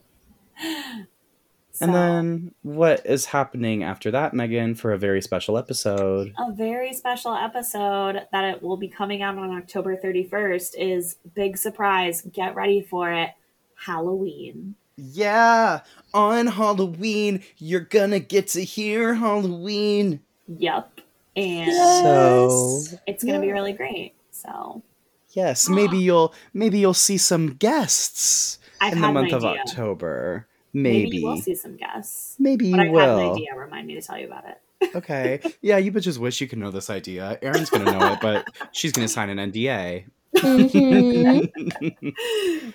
So. And then what is happening after that, Megan, for a very special episode? A very special episode that it will be coming out on October thirty-first is, big surprise, get ready for it, Halloween. Yeah, on Halloween, you're gonna get to hear Halloween. Yep. And so, it's gonna yeah. be really great. So yes, maybe you'll maybe you'll see some guests I've in the month of idea. October. Maybe. Maybe you will see some guests. Maybe you but I will. I have an idea. Remind me to tell you about it. Okay. Yeah, you bitches wish you could know this idea. Erin's going to know it, but she's going to sign an N D A. Mm-hmm.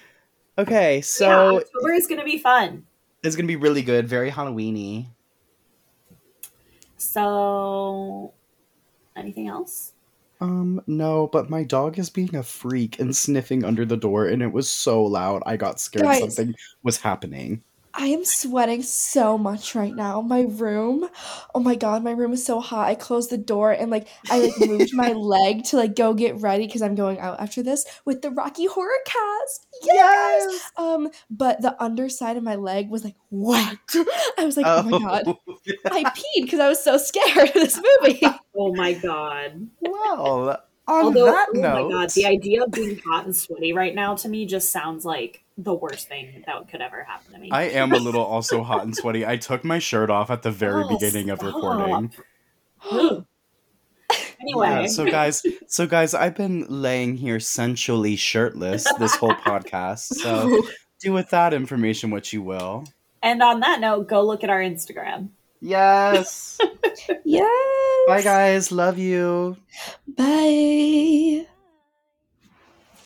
Okay, so... Yeah, October is going to be fun. It's going to be really good. Very Halloween-y. So... Anything else? Um, no, but my dog is being a freak and sniffing under the door, and it was so loud. I got scared Guys. something was happening. I am sweating so much right now. My room, oh my god, my room is so hot. I closed the door and like I like moved my leg to like go get ready because I'm going out after this with the Rocky Horror cast. Yes! yes. Um, but the underside of my leg was like wet. I was like, oh, oh my god, yeah. I peed because I was so scared of this movie. Oh my god. Well, on Although, that oh note, my god, the idea of being hot and sweaty right now to me just sounds like the worst thing that could ever happen to me. I am a little also hot and sweaty. I took my shirt off at the very oh, beginning stop. of recording. Anyway. Yeah, so guys, so guys, I've been laying here sensually shirtless this whole podcast. So do with that information what you will. And on that note, go look at our Instagram. Yes. Yes. Bye guys, love you. Bye.